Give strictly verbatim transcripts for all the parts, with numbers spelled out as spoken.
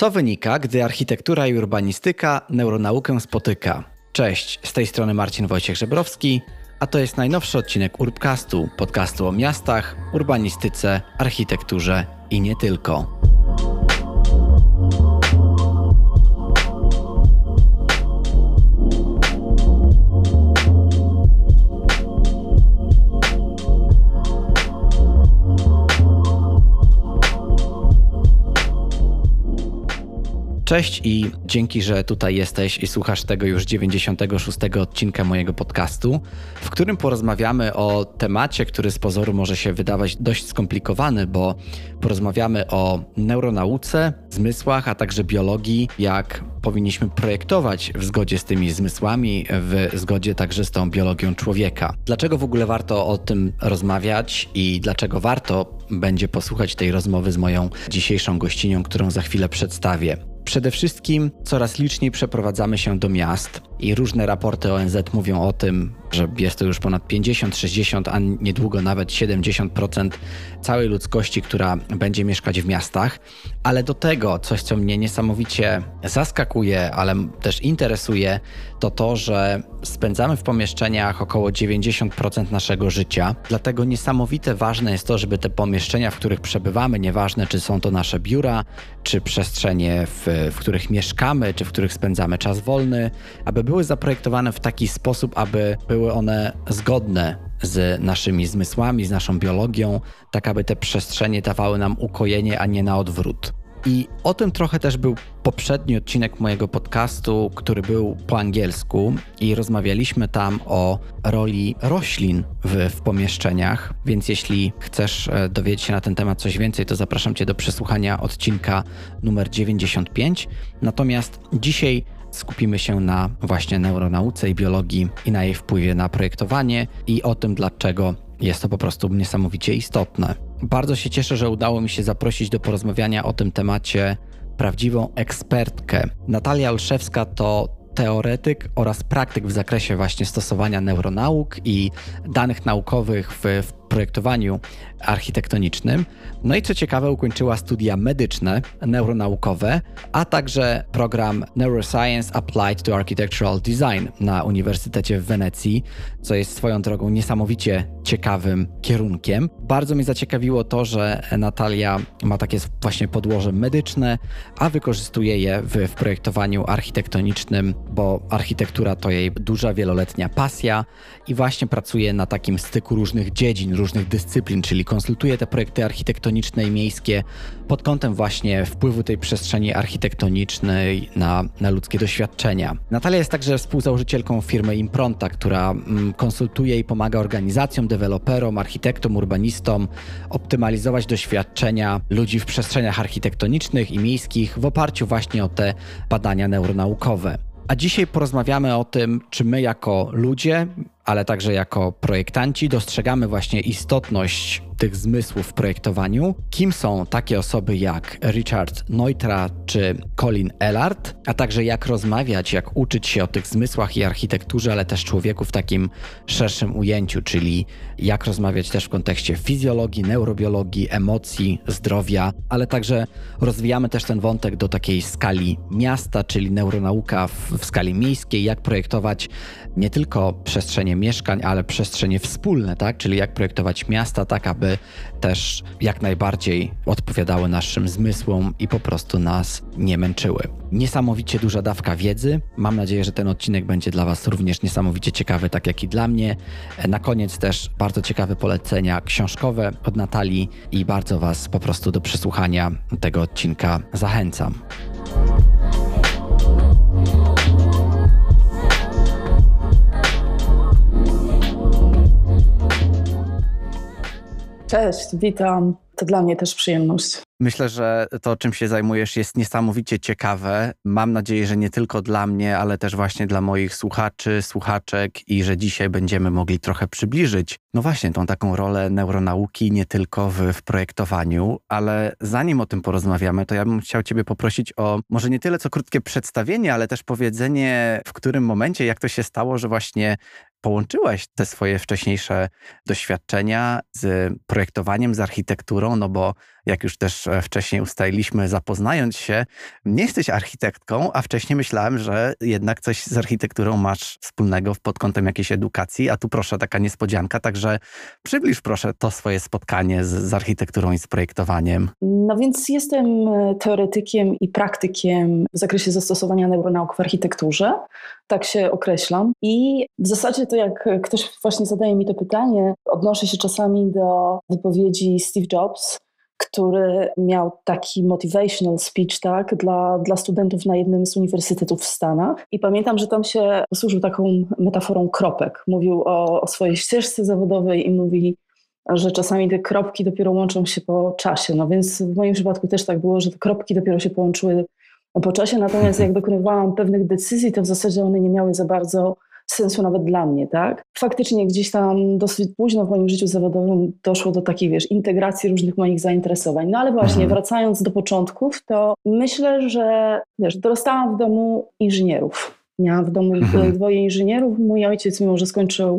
Co wynika, gdy architektura i urbanistyka neuronaukę spotyka? Cześć, z tej strony Marcin Wojciech Żebrowski, a to jest najnowszy odcinek Urbcastu, podcastu o miastach, urbanistyce, architekturze i nie tylko. Cześć i dzięki, że tutaj jesteś i słuchasz tego już dziewięćdziesiątego szóstego odcinka mojego podcastu, w którym porozmawiamy o temacie, który z pozoru może się wydawać dość skomplikowany, bo porozmawiamy o neuronauce, zmysłach, a także biologii, jak powinniśmy projektować w zgodzie z tymi zmysłami, w zgodzie także z tą biologią człowieka. Dlaczego w ogóle warto o tym rozmawiać i dlaczego warto będzie posłuchać tej rozmowy z moją dzisiejszą gościnią, którą za chwilę przedstawię. Przede wszystkim coraz liczniej przeprowadzamy się do miast i różne raporty O N Z mówią o tym, że jest to już ponad pięćdziesiąt, sześćdziesiąt, a niedługo nawet siedemdziesiąt procent całej ludzkości, która będzie mieszkać w miastach. Ale do tego coś, co mnie niesamowicie zaskakuje, ale też interesuje, to to, że spędzamy w pomieszczeniach około dziewięćdziesiąt procent naszego życia. Dlatego niesamowite ważne jest to, żeby te pomieszczenia, w których przebywamy, nieważne czy są to nasze biura, czy przestrzenie, w, w których mieszkamy, czy w których spędzamy czas wolny, aby były zaprojektowane w taki sposób, aby były one zgodne z naszymi zmysłami, z naszą biologią, tak aby te przestrzenie dawały nam ukojenie, a nie na odwrót. I o tym trochę też był poprzedni odcinek mojego podcastu, który był po angielsku i rozmawialiśmy tam o roli roślin w, w pomieszczeniach, więc jeśli chcesz dowiedzieć się na ten temat coś więcej, to zapraszam Cię do przesłuchania odcinka numer dziewięćdziesiąt pięć. Natomiast dzisiaj skupimy się na właśnie neuronauce i biologii i na jej wpływie na projektowanie i o tym, dlaczego jest to po prostu niesamowicie istotne. Bardzo się cieszę, że udało mi się zaprosić do porozmawiania o tym temacie prawdziwą ekspertkę. Natalia Olszewska to teoretyk oraz praktyk w zakresie właśnie stosowania neuronauk i danych naukowych w, w projektowaniu architektonicznym. No i co ciekawe, ukończyła studia medyczne, neuronaukowe, a także program Neuroscience Applied to Architectural Design na Uniwersytecie w Wenecji, co jest swoją drogą niesamowicie ciekawym kierunkiem. Bardzo mnie zaciekawiło to, że Natalia ma takie właśnie podłoże medyczne, a wykorzystuje je w, w projektowaniu architektonicznym, bo architektura to jej duża, wieloletnia pasja i właśnie pracuje na takim styku różnych dziedzin, różnych dyscyplin, czyli konsultuje te projekty architektoniczne i miejskie pod kątem właśnie wpływu tej przestrzeni architektonicznej na, na ludzkie doświadczenia. Natalia jest także współzałożycielką firmy Impronta, która konsultuje i pomaga organizacjom, deweloperom, architektom, urbanistom optymalizować doświadczenia ludzi w przestrzeniach architektonicznych i miejskich w oparciu właśnie o te badania neuronaukowe. A dzisiaj porozmawiamy o tym, czy my jako ludzie, ale także jako projektanci dostrzegamy właśnie istotność tych zmysłów w projektowaniu. Kim są takie osoby jak Richard Neutra czy Colin Ellard, a także jak rozmawiać, jak uczyć się o tych zmysłach i architekturze, ale też człowieku w takim szerszym ujęciu, czyli jak rozmawiać też w kontekście fizjologii, neurobiologii, emocji, zdrowia, ale także rozwijamy też ten wątek do takiej skali miasta, czyli neuronauka w, w skali miejskiej, jak projektować nie tylko przestrzenie mieszkań, ale przestrzenie wspólne, tak? Czyli jak projektować miasta tak, aby też jak najbardziej odpowiadały naszym zmysłom i po prostu nas nie męczyły. Niesamowicie duża dawka wiedzy. Mam nadzieję, że ten odcinek będzie dla Was również niesamowicie ciekawy, tak jak i dla mnie. Na koniec też bardzo ciekawe polecenia książkowe od Natalii i bardzo Was po prostu do przesłuchania tego odcinka zachęcam. Cześć, witam. To dla mnie też przyjemność. Myślę, że to, czym się zajmujesz, jest niesamowicie ciekawe. Mam nadzieję, że nie tylko dla mnie, ale też właśnie dla moich słuchaczy, słuchaczek i że dzisiaj będziemy mogli trochę przybliżyć, no właśnie, tą taką rolę neuronauki nie tylko w, w projektowaniu, ale zanim o tym porozmawiamy, to ja bym chciał Ciebie poprosić o może nie tyle co krótkie przedstawienie, ale też powiedzenie, w którym momencie, jak to się stało, że właśnie połączyłaś te swoje wcześniejsze doświadczenia z projektowaniem, z architekturą, no bo jak już też wcześniej ustaliliśmy, zapoznając się, nie jesteś architektką, a wcześniej myślałem, że jednak coś z architekturą masz wspólnego pod kątem jakiejś edukacji, a tu proszę, taka niespodzianka, także przybliż proszę to swoje spotkanie z, z architekturą i z projektowaniem. No więc jestem teoretykiem i praktykiem w zakresie zastosowania neuronauk w architekturze, tak się określam, i w zasadzie to jak ktoś właśnie zadaje mi to pytanie, odnoszę się czasami do wypowiedzi Steve Jobs, który miał taki motivational speech, tak, dla, dla studentów na jednym z uniwersytetów w Stanach. I pamiętam, że tam się posłużył taką metaforą kropek. Mówił o, o swojej ścieżce zawodowej i mówi, że czasami te kropki dopiero łączą się po czasie. No więc w moim przypadku też tak było, że te kropki dopiero się połączyły po czasie. Natomiast jak dokonywałam pewnych decyzji, to w zasadzie one nie miały za bardzo sensu nawet dla mnie, tak? Faktycznie gdzieś tam dosyć późno w moim życiu zawodowym doszło do takiej, wiesz, integracji różnych moich zainteresowań. No ale właśnie, wracając do początków, to myślę, że wiesz, dorastałam w domu inżynierów. Miałam w domu dwoje inżynierów. Mój ojciec, mimo że skończył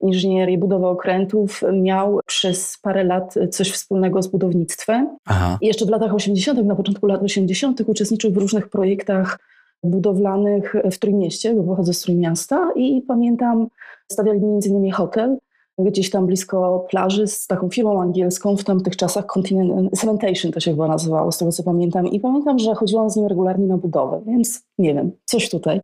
inżynierię budowy okrętów, miał przez parę lat coś wspólnego z budownictwem. Aha. I jeszcze w latach osiemdziesiątych, na początku lat osiemdziesiątych uczestniczył w różnych projektach budowlanych w Trójmieście, bo pochodzę z Trójmiasta, i pamiętam, stawiali między innymi hotel gdzieś tam blisko plaży z taką firmą angielską w tamtych czasach, Continental Cementation to się chyba nazywało, z tego co pamiętam, i pamiętam, że chodziłam z nim regularnie na budowę, więc nie wiem, coś tutaj.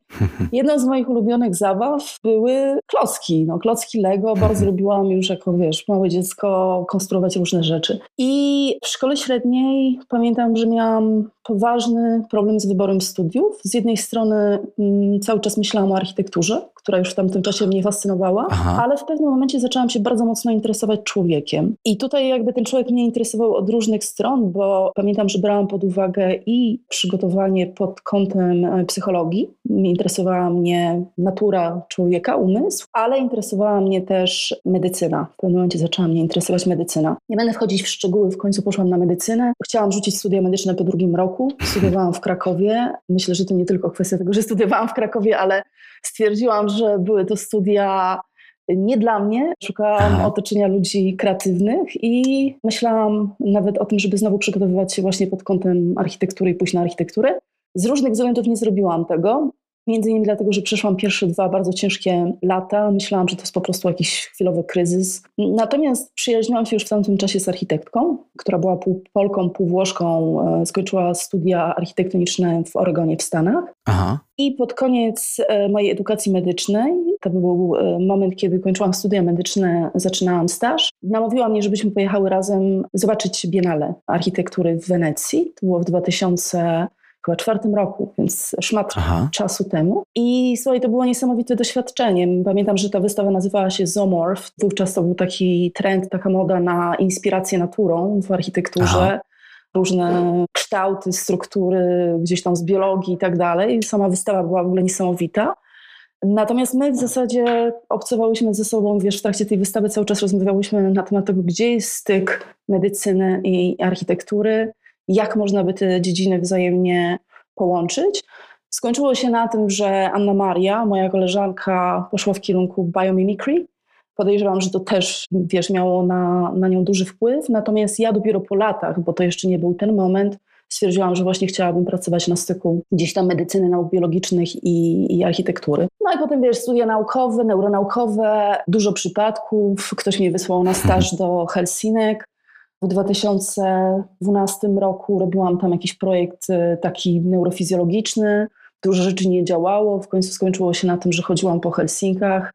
Jedną z moich ulubionych zabaw były klocki, no klocki Lego, bardzo lubiłam już jako, wiesz, małe dziecko konstruować różne rzeczy. I w szkole średniej pamiętam, że miałam poważny problem z wyborem studiów. Z jednej strony m, cały czas myślałam o architekturze, która już w tamtym czasie mnie fascynowała, Aha. ale w pewnym momencie zaczęłam się bardzo mocno interesować człowiekiem. I tutaj jakby ten człowiek mnie interesował od różnych stron, bo pamiętam, że brałam pod uwagę i przygotowanie pod kątem psychologii. Interesowała mnie natura człowieka, umysł, ale interesowała mnie też medycyna. W pewnym momencie zaczęła mnie interesować medycyna. Nie będę wchodzić w szczegóły, w końcu poszłam na medycynę. Chciałam rzucić studia medyczne po drugim roku. Studiowałam w Krakowie. Myślę, że to nie tylko kwestia tego, że studiowałam w Krakowie, ale stwierdziłam, że były to studia nie dla mnie. Szukałam otoczenia ludzi kreatywnych i myślałam nawet o tym, żeby znowu przygotowywać się właśnie pod kątem architektury i pójść na architekturę. Z różnych względów nie zrobiłam tego. Między innymi dlatego, że przeszłam pierwsze dwa bardzo ciężkie lata. Myślałam, że to jest po prostu jakiś chwilowy kryzys. Natomiast przyjaźniłam się już w tamtym czasie z architektką, która była pół Polką, pół Włoszką. Skończyła studia architektoniczne w Oregonie w Stanach. Aha. I pod koniec mojej edukacji medycznej, to był moment, kiedy kończyłam studia medyczne, zaczynałam staż, namówiła mnie, żebyśmy pojechały razem zobaczyć Biennale Architektury w Wenecji. To było w dwa tysiące chyba czwartym roku, więc szmat Aha. czasu temu. I słuchaj, to było niesamowite doświadczenie. Pamiętam, że ta wystawa nazywała się Zoomorph. Wówczas to był taki trend, taka moda na inspirację naturą w architekturze. Aha. Różne kształty, struktury gdzieś tam z biologii i tak dalej. Sama wystawa była w ogóle niesamowita. Natomiast my w zasadzie obcowałyśmy ze sobą, wiesz, w trakcie tej wystawy cały czas rozmawiałyśmy na temat tego, gdzie jest styk medycyny i architektury, jak można by te dziedziny wzajemnie połączyć. Skończyło się na tym, że Anna Maria, moja koleżanka, poszła w kierunku biomimicry. Podejrzewam, że to też, wiesz, miało na, na nią duży wpływ. Natomiast ja dopiero po latach, bo to jeszcze nie był ten moment, stwierdziłam, że właśnie chciałabym pracować na styku gdzieś tam medycyny, nauk biologicznych i, i architektury. No i potem, wiesz, studia naukowe, neuronaukowe, dużo przypadków. Ktoś mnie wysłał na staż do Helsinek. W dwa tysiące dwunastym roku robiłam tam jakiś projekt taki neurofizjologiczny. Dużo rzeczy nie działało. W końcu skończyło się na tym, że chodziłam po Helsinkach.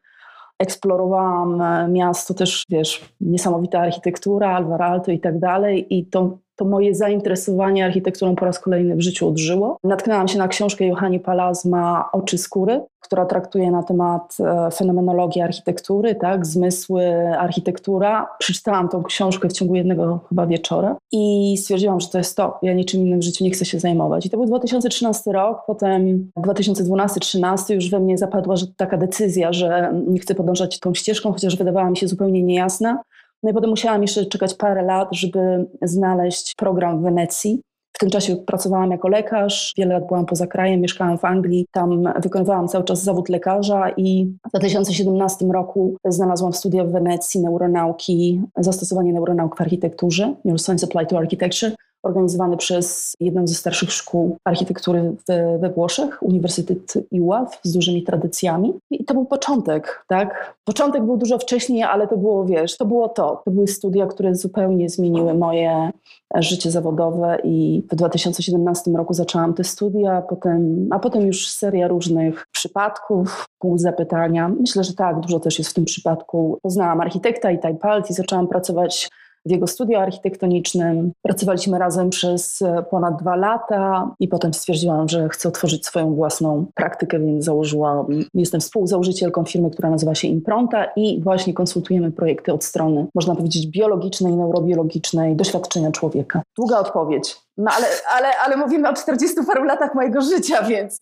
Eksplorowałam miasto, też wiesz, niesamowita architektura, Alvar Aalto i tak dalej. I to, to moje zainteresowanie architekturą po raz kolejny w życiu odżyło. Natknęłam się na książkę Juhani Pallasmaa Oczy skóry, która traktuje na temat fenomenologii architektury, tak, zmysły, architektura. Przeczytałam tą książkę w ciągu jednego chyba wieczora i stwierdziłam, że to jest to, ja niczym innym w życiu nie chcę się zajmować. I to był dwa tysiące trzynasty rok, potem dwa tysiące dwunasty dwa tysiące trzynasty już we mnie zapadła że taka decyzja, że nie chcę podążać tą ścieżką, chociaż wydawała mi się zupełnie niejasna. No i potem musiałam jeszcze czekać parę lat, żeby znaleźć program w Wenecji, W tym czasie pracowałam jako lekarz, wiele lat byłam poza krajem, mieszkałam w Anglii, tam wykonywałam cały czas zawód lekarza i w dwa tysiące siedemnastym roku znalazłam studia w Wenecji neuronauki, zastosowanie neuronauk w architekturze, Neuroscience Applied to Architecture, organizowany przez jedną ze starszych szkół architektury we, we Włoszech, Uniwersytet I U A V z dużymi tradycjami. I to był początek, tak? Początek był dużo wcześniej, ale to było, wiesz, to było to. To były studia, które zupełnie zmieniły moje życie zawodowe i w dwa tysiące siedemnastym roku zaczęłam te studia, potem, a potem już seria różnych przypadków, punkt zapytania. Myślę, że tak, dużo też jest w tym przypadku. Poznałam architekta Itai Palti, zaczęłam pracować w jego studiu architektonicznym. Pracowaliśmy razem przez ponad dwa lata i potem stwierdziłam, że chcę otworzyć swoją własną praktykę, więc założyłam, jestem współzałożycielką firmy, która nazywa się Impronta i właśnie konsultujemy projekty od strony, można powiedzieć, biologicznej, neurobiologicznej, doświadczenia człowieka. Długa odpowiedź. No ale, ale, ale mówimy o czterdziestu paru latach mojego życia, więc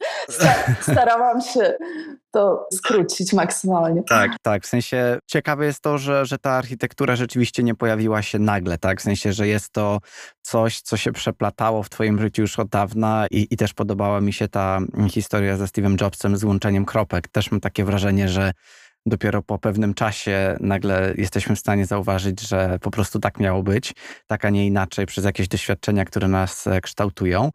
starałam się to skrócić maksymalnie. Tak, tak. W sensie ciekawe jest to, że, że ta architektura rzeczywiście nie pojawiła się nagle, tak? W sensie, że jest to coś, co się przeplatało w twoim życiu już od dawna i, i też podobała mi się ta historia ze Steve'em Jobsem z łączeniem kropek. Też mam takie wrażenie, że dopiero po pewnym czasie nagle jesteśmy w stanie zauważyć, że po prostu tak miało być, tak a nie inaczej, przez jakieś doświadczenia, które nas kształtują.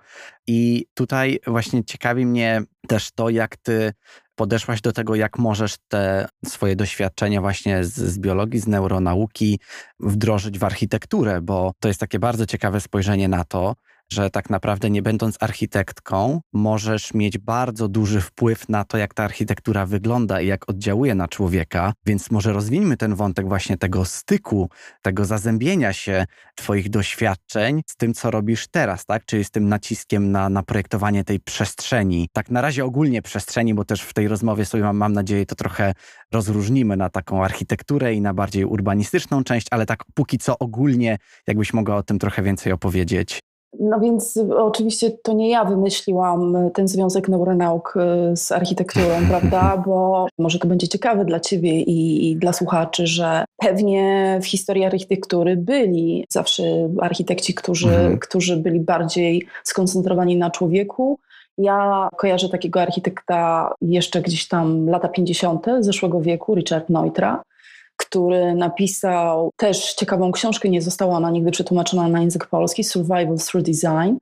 I tutaj właśnie ciekawi mnie też to, jak ty podeszłaś do tego, jak możesz te swoje doświadczenia właśnie z, z biologii, z neuronauki wdrożyć w architekturę, bo to jest takie bardzo ciekawe spojrzenie na to, że tak naprawdę nie będąc architektką możesz mieć bardzo duży wpływ na to, jak ta architektura wygląda i jak oddziałuje na człowieka, więc może rozwiniemy ten wątek właśnie tego styku, tego zazębienia się twoich doświadczeń z tym, co robisz teraz, tak? Czyli z tym naciskiem na, na projektowanie tej przestrzeni. Tak na razie ogólnie przestrzeni, bo też w tej rozmowie sobie mam, mam nadzieję to trochę rozróżnimy na taką architekturę i na bardziej urbanistyczną część, ale tak póki co ogólnie, jakbyś mogła o tym trochę więcej opowiedzieć. No więc oczywiście to nie ja wymyśliłam ten związek neuronauk z architekturą, prawda? Bo może to będzie ciekawe dla ciebie i, i dla słuchaczy, że pewnie w historii architektury byli zawsze architekci, którzy, mhm. którzy byli bardziej skoncentrowani na człowieku. Ja kojarzę takiego architekta jeszcze gdzieś tam lata pięćdziesiąte zeszłego wieku, Richard Neutra, który napisał też ciekawą książkę, nie została ona nigdy przetłumaczona na język polski, Survival Through Design.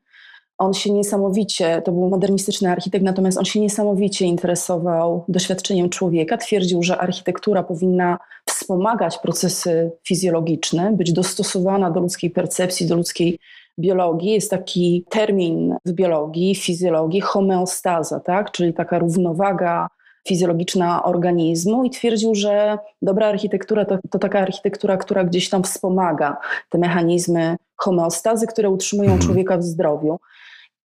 On się niesamowicie, to był modernistyczny architekt, natomiast on się niesamowicie interesował doświadczeniem człowieka. Twierdził, że architektura powinna wspomagać procesy fizjologiczne, być dostosowana do ludzkiej percepcji, do ludzkiej biologii. Jest taki termin w biologii, fizjologii, homeostaza, tak? Czyli taka równowaga fizjologiczna organizmu i twierdził, że dobra architektura to, to taka architektura, która gdzieś tam wspomaga te mechanizmy homeostazy, które utrzymują człowieka w zdrowiu.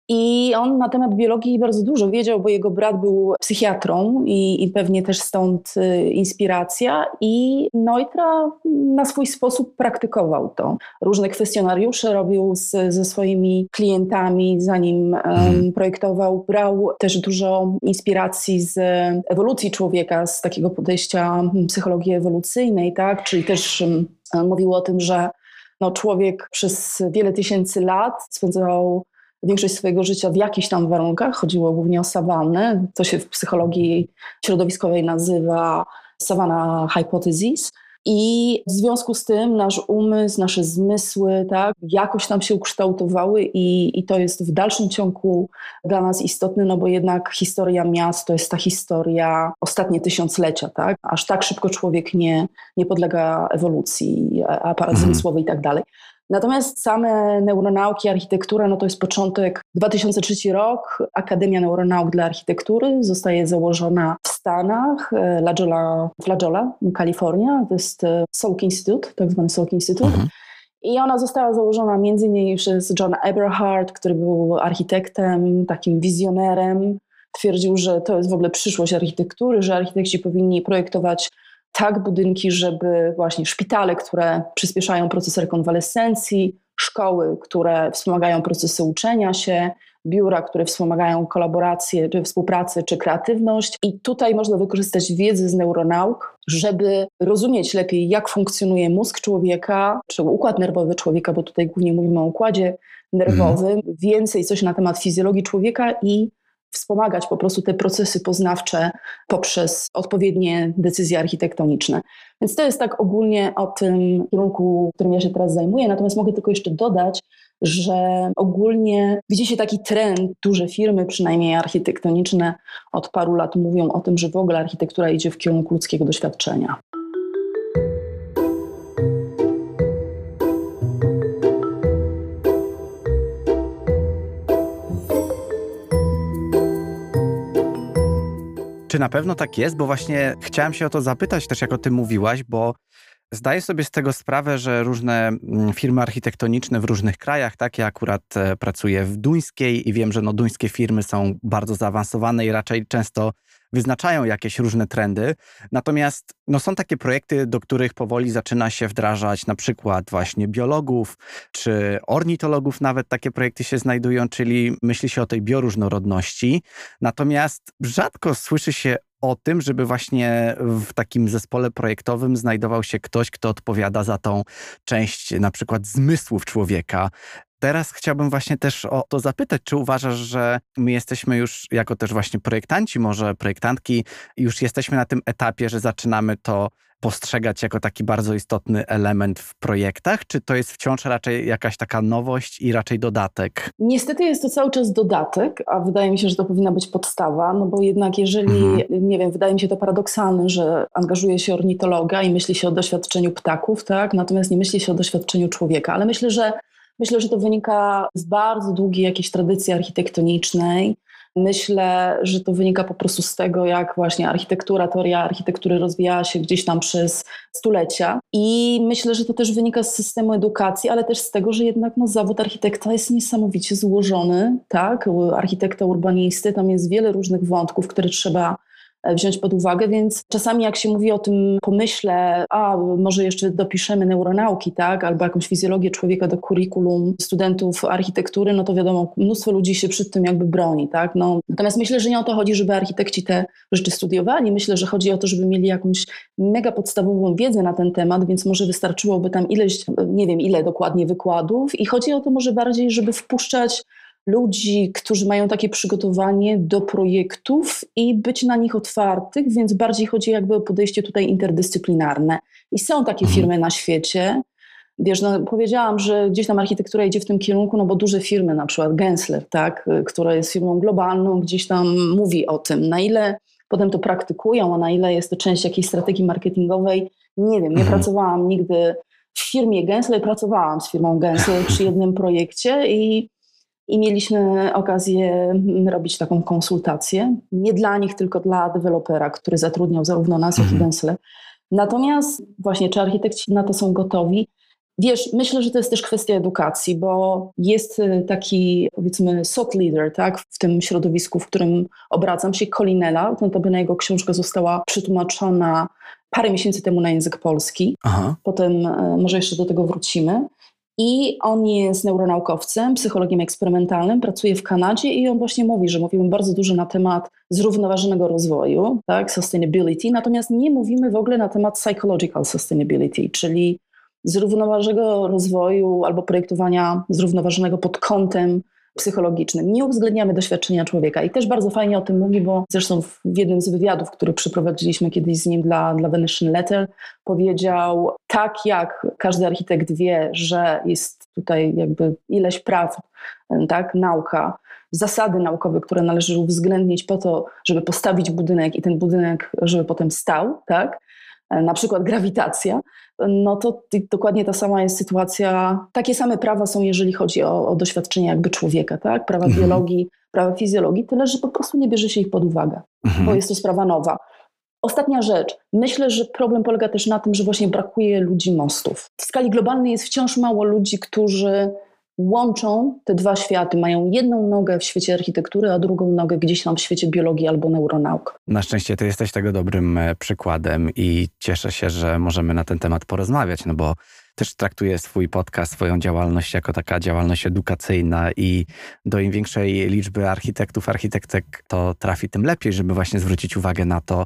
I on na temat biologii bardzo dużo wiedział, bo jego brat był psychiatrą i, i pewnie też stąd inspiracja. I Neutra na swój sposób praktykował to. Różne kwestionariusze robił z, ze swoimi klientami, zanim um, projektował. Brał też dużo inspiracji z ewolucji człowieka, z takiego podejścia psychologii ewolucyjnej, tak? Czyli też um, mówił o tym, że no, człowiek przez wiele tysięcy lat spędzał większość swojego życia w jakichś tam warunkach, chodziło głównie o sawannę, co się w psychologii środowiskowej nazywa savanna hypothesis. I w związku z tym nasz umysł, nasze zmysły, tak, jakoś tam się ukształtowały i, i to jest w dalszym ciągu dla nas istotne, no bo jednak historia miast to jest ta historia ostatnie tysiąclecia, tak? Aż tak szybko człowiek nie, nie podlega ewolucji, aparat zmysłowy i tak dalej. Natomiast same neuronauki, architektura, no to jest początek, dwa tysiące trzeci rok, Akademia Neuronauk dla Architektury zostaje założona w Stanach, Lajola, Lajola, Kalifornia, to jest Salk Institute, tak zwany Salk Institute. Mhm. I ona została założona między innymi przez Johna Eberhardt, który był architektem, takim wizjonerem. Twierdził, że to jest w ogóle przyszłość architektury, że architekci powinni projektować tak budynki, żeby właśnie szpitale, które przyspieszają proces rekonwalescencji, szkoły, które wspomagają procesy uczenia się, biura, które wspomagają kolaborację, czy współpracę, czy kreatywność. I tutaj można wykorzystać wiedzę z neuronauk, żeby rozumieć lepiej, jak funkcjonuje mózg człowieka, czy układ nerwowy człowieka, bo tutaj głównie mówimy o układzie nerwowym, więcej coś na temat fizjologii człowieka i wspomagać po prostu te procesy poznawcze poprzez odpowiednie decyzje architektoniczne. Więc to jest tak ogólnie o tym kierunku, którym ja się teraz zajmuję. Natomiast mogę tylko jeszcze dodać, że ogólnie widzi się taki trend, duże firmy, przynajmniej architektoniczne, od paru lat mówią o tym, że w ogóle architektura idzie w kierunku ludzkiego doświadczenia. Czy na pewno tak jest? Bo właśnie chciałam się o to zapytać też, jak o tym mówiłaś, bo zdaję sobie z tego sprawę, że różne firmy architektoniczne w różnych krajach, tak ja akurat pracuję w duńskiej i wiem, że no duńskie firmy są bardzo zaawansowane i raczej często wyznaczają jakieś różne trendy. Natomiast no, są takie projekty, do których powoli zaczyna się wdrażać na przykład właśnie biologów czy ornitologów, nawet takie projekty się znajdują, czyli myśli się o tej bioróżnorodności. Natomiast rzadko słyszy się o tym, żeby właśnie w takim zespole projektowym znajdował się ktoś, kto odpowiada za tą część na przykład zmysłów człowieka. Teraz chciałbym właśnie też o to zapytać, czy uważasz, że my jesteśmy już jako też właśnie projektanci, może projektantki, już jesteśmy na tym etapie, że zaczynamy to postrzegać jako taki bardzo istotny element w projektach? Czy to jest wciąż raczej jakaś taka nowość i raczej dodatek? Niestety jest to cały czas dodatek, a wydaje mi się, że to powinna być podstawa, no bo jednak jeżeli, mhm. nie wiem, wydaje mi się to paradoksalne, że angażuje się ornitologa i myśli się o doświadczeniu ptaków, tak? Natomiast nie myśli się o doświadczeniu człowieka, ale myślę, że Myślę, że to wynika z bardzo długiej jakiejś tradycji architektonicznej. Myślę, że to wynika po prostu z tego, jak właśnie architektura, teoria architektury rozwijała się gdzieś tam przez stulecia. I myślę, że to też wynika z systemu edukacji, ale też z tego, że jednak no, zawód architekta jest niesamowicie złożony, tak? Architekta, urbanisty, tam jest wiele różnych wątków, które trzeba wziąć pod uwagę, więc czasami jak się mówi o tym pomyśle, a może jeszcze dopiszemy neuronauki, tak, albo jakąś fizjologię człowieka do kurikulum studentów architektury, no to wiadomo, mnóstwo ludzi się przed tym jakby broni, tak, no. Natomiast myślę, że nie o to chodzi, żeby architekci te rzeczy studiowali, myślę, że chodzi o to, żeby mieli jakąś mega podstawową wiedzę na ten temat, więc może wystarczyłoby tam ileś, nie wiem ile dokładnie wykładów i chodzi o to może bardziej, żeby wpuszczać ludzi, którzy mają takie przygotowanie do projektów i być na nich otwartych, więc bardziej chodzi jakby o podejście tutaj interdyscyplinarne. I są takie firmy na świecie. Wiesz, no, powiedziałam, że gdzieś tam architektura idzie w tym kierunku, no bo duże firmy, na przykład Gensler, tak, która jest firmą globalną, gdzieś tam mówi o tym, na ile potem to praktykują, a na ile jest to część jakiejś strategii marketingowej. Nie wiem, nie mhm. pracowałam nigdy w firmie Gensler, pracowałam z firmą Gensler przy jednym projekcie i I mieliśmy okazję robić taką konsultację. Nie dla nich, tylko dla dewelopera, który zatrudniał zarówno nas, jak i Gensler. Natomiast właśnie, czy architekci na to są gotowi? Wiesz, myślę, że to jest też kwestia edukacji, bo jest taki, powiedzmy, thought leader, tak, w tym środowisku, w którym obracam się, Colin Ellard. Notabene jego książka została przetłumaczona parę miesięcy temu na język polski. Aha. Potem y, może jeszcze do tego wrócimy. I on jest neuronaukowcem, psychologiem eksperymentalnym, pracuje w Kanadzie i on właśnie mówi, że mówimy bardzo dużo na temat zrównoważonego rozwoju, tak, sustainability, natomiast nie mówimy w ogóle na temat psychological sustainability, czyli zrównoważonego rozwoju albo projektowania zrównoważonego pod kątem psychologicznym. Nie uwzględniamy doświadczenia człowieka i też bardzo fajnie o tym mówi, bo zresztą w jednym z wywiadów, który przeprowadziliśmy kiedyś z nim dla, dla Venetian Letter, powiedział, tak jak każdy architekt wie, że jest tutaj jakby ileś praw, tak, nauka, zasady naukowe, które należy uwzględnić po to, żeby postawić budynek i ten budynek, żeby potem stał, tak, na przykład grawitacja, no to dokładnie ta sama jest sytuacja, takie same prawa są, jeżeli chodzi o, o doświadczenie jakby człowieka, tak? Prawa mhm. biologii, prawa fizjologii, tyle, że po prostu nie bierze się ich pod uwagę, mhm. bo jest to sprawa nowa. Ostatnia rzecz, myślę, że problem polega też na tym, że właśnie brakuje ludzi mostów. W skali globalnej jest wciąż mało ludzi, którzy łączą te dwa światy, mają jedną nogę w świecie architektury, a drugą nogę gdzieś tam w świecie biologii albo neuronauk. Na szczęście ty jesteś tego dobrym przykładem i cieszę się, że możemy na ten temat porozmawiać, no bo też traktuję swój podcast, swoją działalność jako taka działalność edukacyjna i do im większej liczby architektów, architektek to trafi, tym lepiej, żeby właśnie zwrócić uwagę na to,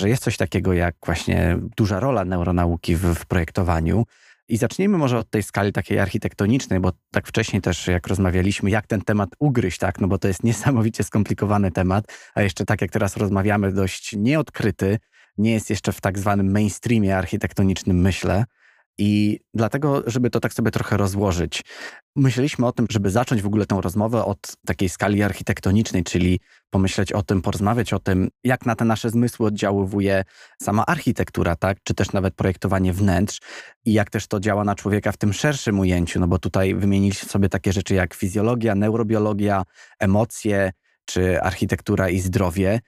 że jest coś takiego jak właśnie duża rola neuronauki w, w projektowaniu. I zacznijmy może od tej skali takiej architektonicznej, bo tak wcześniej też jak rozmawialiśmy, jak ten temat ugryźć, tak? No bo to jest niesamowicie skomplikowany temat, a jeszcze tak jak teraz rozmawiamy, dość nieodkryty, nie jest jeszcze w tak zwanym mainstreamie architektonicznym, myślę. I dlatego, żeby to tak sobie trochę rozłożyć, myśleliśmy o tym, żeby zacząć w ogóle tę rozmowę od takiej skali architektonicznej, czyli pomyśleć o tym, porozmawiać o tym, jak na te nasze zmysły oddziaływuje sama architektura, tak? Czy też nawet projektowanie wnętrz i jak też to działa na człowieka w tym szerszym ujęciu, no bo tutaj wymieniliśmy sobie takie rzeczy jak fizjologia, neurobiologia, emocje, czy architektura i zdrowie.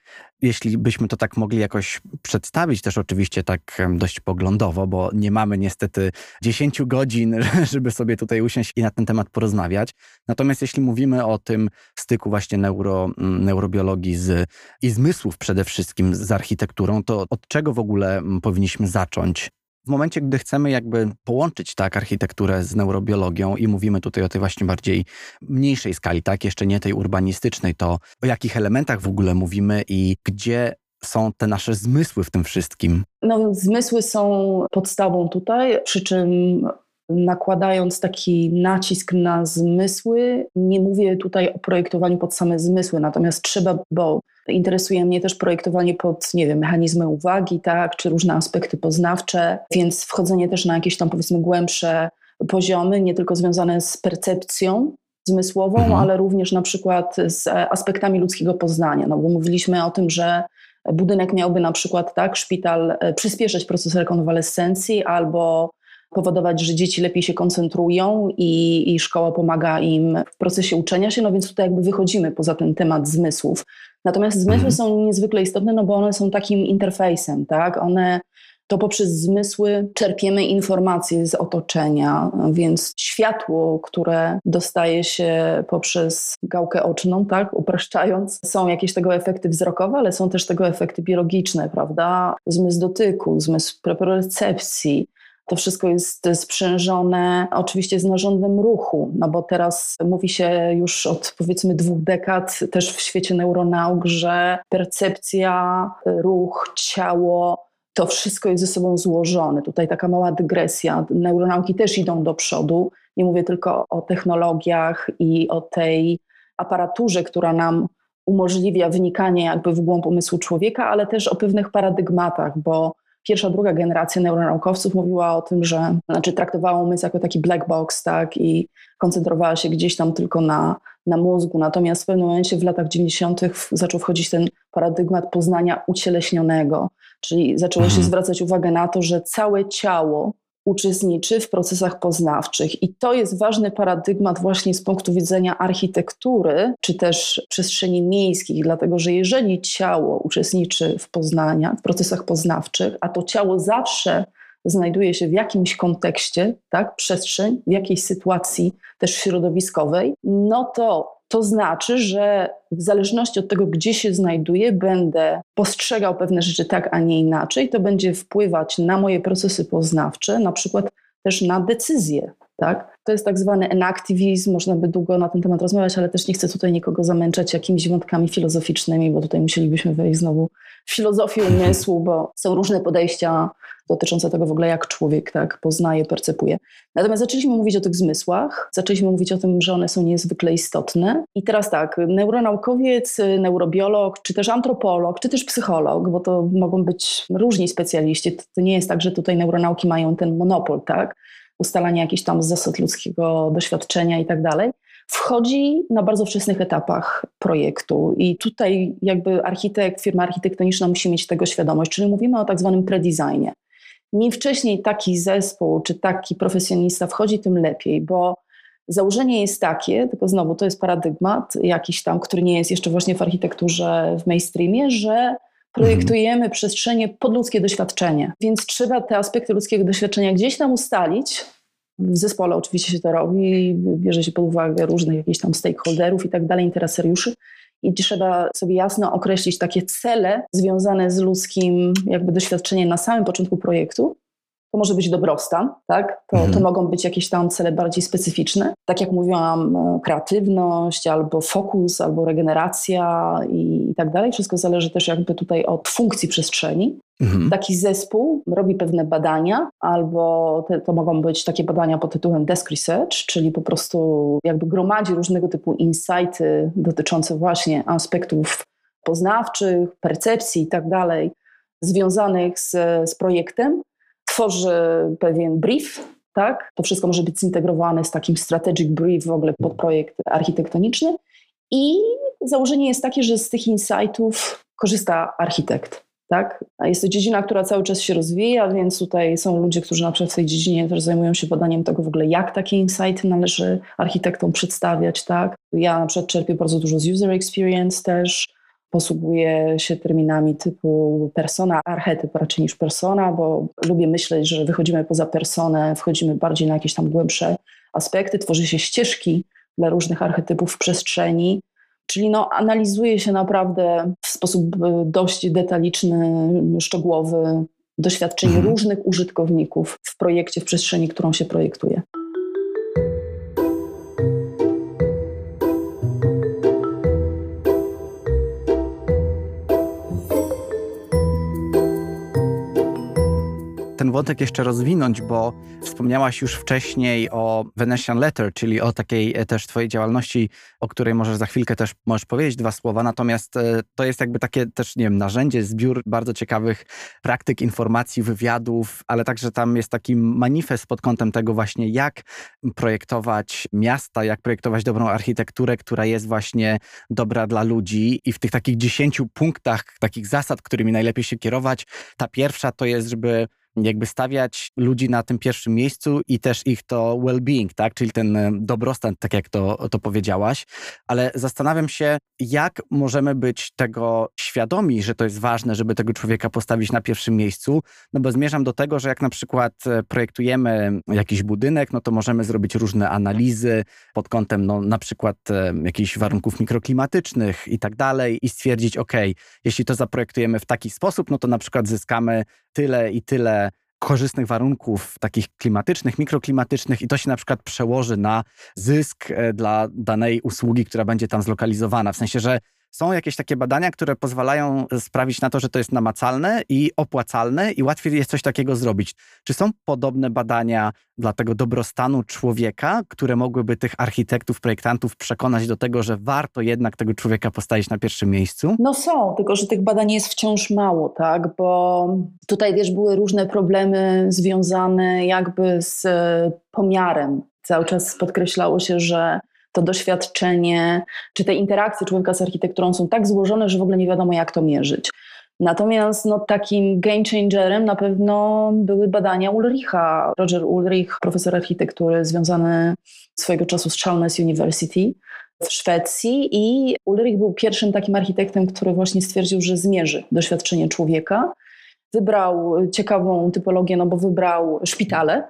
Jeśli byśmy to tak mogli jakoś przedstawić też oczywiście tak dość poglądowo, bo nie mamy niestety dziesięciu godzin, żeby sobie tutaj usiąść i na ten temat porozmawiać. Natomiast jeśli mówimy o tym styku właśnie neuro, neurobiologii z, i zmysłów przede wszystkim z architekturą, to od czego w ogóle powinniśmy zacząć? W momencie, gdy chcemy jakby połączyć tak architekturę z neurobiologią i mówimy tutaj o tej właśnie bardziej mniejszej skali, tak, jeszcze nie tej urbanistycznej, to o jakich elementach w ogóle mówimy i gdzie są te nasze zmysły w tym wszystkim? No więc zmysły są podstawą tutaj, przy czym nakładając taki nacisk na zmysły, nie mówię tutaj o projektowaniu pod same zmysły, natomiast trzeba, bo interesuje mnie też projektowanie pod, nie wiem, mechanizmy uwagi, tak, czy różne aspekty poznawcze, więc wchodzenie też na jakieś tam, powiedzmy, głębsze poziomy, nie tylko związane z percepcją zmysłową, mhm. ale również na przykład z aspektami ludzkiego poznania, no bo mówiliśmy o tym, że budynek miałby na przykład, tak, szpital przyspieszać proces rekonwalescencji albo powodować, że dzieci lepiej się koncentrują i, i szkoła pomaga im w procesie uczenia się, no więc tutaj jakby wychodzimy poza ten temat zmysłów. Natomiast zmysły mhm. są niezwykle istotne, no bo one są takim interfejsem, tak? One, to poprzez zmysły czerpiemy informacje z otoczenia, więc światło, które dostaje się poprzez gałkę oczną, tak? Upraszczając, są jakieś tego efekty wzrokowe, ale są też tego efekty biologiczne, prawda? Zmysł dotyku, zmysł propriocepcji. To wszystko jest sprzężone oczywiście z narządem ruchu, no bo teraz mówi się już od, powiedzmy, dwóch dekad też w świecie neuronauk, że percepcja, ruch, ciało, to wszystko jest ze sobą złożone. Tutaj taka mała dygresja. Neuronauki też idą do przodu. Nie mówię tylko o technologiach i o tej aparaturze, która nam umożliwia wnikanie jakby w głąb umysłu człowieka, ale też o pewnych paradygmatach, bo pierwsza, druga generacja neuronaukowców mówiła o tym, że znaczy traktowała umysł jako taki black box, tak, i koncentrowała się gdzieś tam tylko na, na mózgu. Natomiast w pewnym momencie w latach dziewięćdziesiątych zaczął wchodzić ten paradygmat poznania ucieleśnionego, czyli zaczęło się zwracać uwagę na to, że całe ciało uczestniczy w procesach poznawczych i to jest ważny paradygmat właśnie z punktu widzenia architektury czy też przestrzeni miejskich, dlatego że jeżeli ciało uczestniczy w poznaniach, w procesach poznawczych, a to ciało zawsze znajduje się w jakimś kontekście, tak, przestrzeń, w jakiejś sytuacji też środowiskowej, no to to znaczy, że w zależności od tego, gdzie się znajduję, będę postrzegał pewne rzeczy tak, a nie inaczej. To będzie wpływać na moje procesy poznawcze, na przykład też na decyzje. Tak? To jest tak zwany enaktywizm, można by długo na ten temat rozmawiać, ale też nie chcę tutaj nikogo zamęczać jakimiś wątkami filozoficznymi, bo tutaj musielibyśmy wejść znowu w filozofię umysłu, bo są różne podejścia dotyczące tego w ogóle, jak człowiek, tak, poznaje, percepuje. Natomiast zaczęliśmy mówić o tych zmysłach, zaczęliśmy mówić o tym, że one są niezwykle istotne. I teraz tak, neuronaukowiec, neurobiolog, czy też antropolog, czy też psycholog, bo to mogą być różni specjaliści, to, to nie jest tak, że tutaj neuronauki mają ten monopol, tak? Ustalanie jakichś tam zasad ludzkiego doświadczenia i tak dalej, wchodzi na bardzo wczesnych etapach projektu i tutaj jakby architekt, firma architektoniczna musi mieć tego świadomość, czyli mówimy o tak zwanym predesignie. Im wcześniej taki zespół czy taki profesjonalista wchodzi, tym lepiej, bo założenie jest takie, tylko znowu to jest paradygmat jakiś tam, który nie jest jeszcze właśnie w architekturze w mainstreamie, że projektujemy przestrzenie pod ludzkie doświadczenie, więc trzeba te aspekty ludzkiego doświadczenia gdzieś tam ustalić. W zespole oczywiście się to robi, bierze się pod uwagę różnych jakichś tam stakeholderów i tak dalej, interesariuszy i trzeba sobie jasno określić takie cele związane z ludzkim jakby doświadczeniem na samym początku projektu. To może być dobrostan, tak? To, to mogą być jakieś tam cele bardziej specyficzne. Tak jak mówiłam, kreatywność, albo fokus, albo regeneracja i, i tak dalej. Wszystko zależy też jakby tutaj od funkcji przestrzeni. Mhm. Taki zespół robi pewne badania, albo te, to mogą być takie badania pod tytułem desk research, czyli po prostu jakby gromadzi różnego typu insighty dotyczące właśnie aspektów poznawczych, percepcji i tak dalej, związanych z, z projektem. Tworzy pewien brief, tak? To wszystko może być zintegrowane z takim strategic brief w ogóle pod projekt architektoniczny i założenie jest takie, że z tych insightów korzysta architekt. Tak? Jest to dziedzina, która cały czas się rozwija, więc tutaj są ludzie, którzy na przykład w tej dziedzinie też zajmują się badaniem tego w ogóle, jak takie insighty należy architektom przedstawiać. Tak? Ja na przykład czerpię bardzo dużo z user experience też, posługuję się terminami typu persona, archetyp raczej niż persona, bo lubię myśleć, że wychodzimy poza personę, wchodzimy bardziej na jakieś tam głębsze aspekty, tworzy się ścieżki dla różnych archetypów w przestrzeni. Czyli no, analizuje się naprawdę w sposób dość detaliczny, szczegółowy doświadczenie mhm. różnych użytkowników w projekcie, w przestrzeni, którą się projektuje. Ten wątek jeszcze rozwinąć, bo wspomniałaś już wcześniej o Venetian Letter, czyli o takiej też twojej działalności, o której możesz za chwilkę też możesz powiedzieć dwa słowa, natomiast to jest jakby takie też, nie wiem, narzędzie, zbiór bardzo ciekawych praktyk, informacji, wywiadów, ale także tam jest taki manifest pod kątem tego właśnie, jak projektować miasta, jak projektować dobrą architekturę, która jest właśnie dobra dla ludzi i w tych takich dziesięciu punktach, takich zasad, którymi najlepiej się kierować, ta pierwsza to jest, żeby jakby stawiać ludzi na tym pierwszym miejscu i też ich to well-being, tak? Czyli ten dobrostan, tak jak to, to powiedziałaś. Ale zastanawiam się, jak możemy być tego świadomi, że to jest ważne, żeby tego człowieka postawić na pierwszym miejscu, no bo zmierzam do tego, że jak na przykład projektujemy jakiś budynek, no to możemy zrobić różne analizy pod kątem no, na przykład jakichś warunków mikroklimatycznych i tak dalej i stwierdzić, ok, jeśli to zaprojektujemy w taki sposób, no to na przykład zyskamy tyle i tyle korzystnych warunków takich klimatycznych, mikroklimatycznych i to się na przykład przełoży na zysk dla danej usługi, która będzie tam zlokalizowana. W sensie, że są jakieś takie badania, które pozwalają sprawić na to, że to jest namacalne i opłacalne i łatwiej jest coś takiego zrobić. Czy są podobne badania dla tego dobrostanu człowieka, które mogłyby tych architektów, projektantów przekonać do tego, że warto jednak tego człowieka postawić na pierwszym miejscu? No są, tylko że tych badań jest wciąż mało, tak? Bo tutaj wiesz, były różne problemy związane jakby z pomiarem. Cały czas podkreślało się, że to doświadczenie, czy te interakcje człowieka z architekturą są tak złożone, że w ogóle nie wiadomo, jak to mierzyć. Natomiast no, takim game changerem na pewno były badania Ulricha. Roger Ulrich, profesor architektury związany swojego czasu z Chalmers University w Szwecji i Ulrich był pierwszym takim architektem, który właśnie stwierdził, że zmierzy doświadczenie człowieka. Wybrał ciekawą typologię, no bo wybrał szpitale,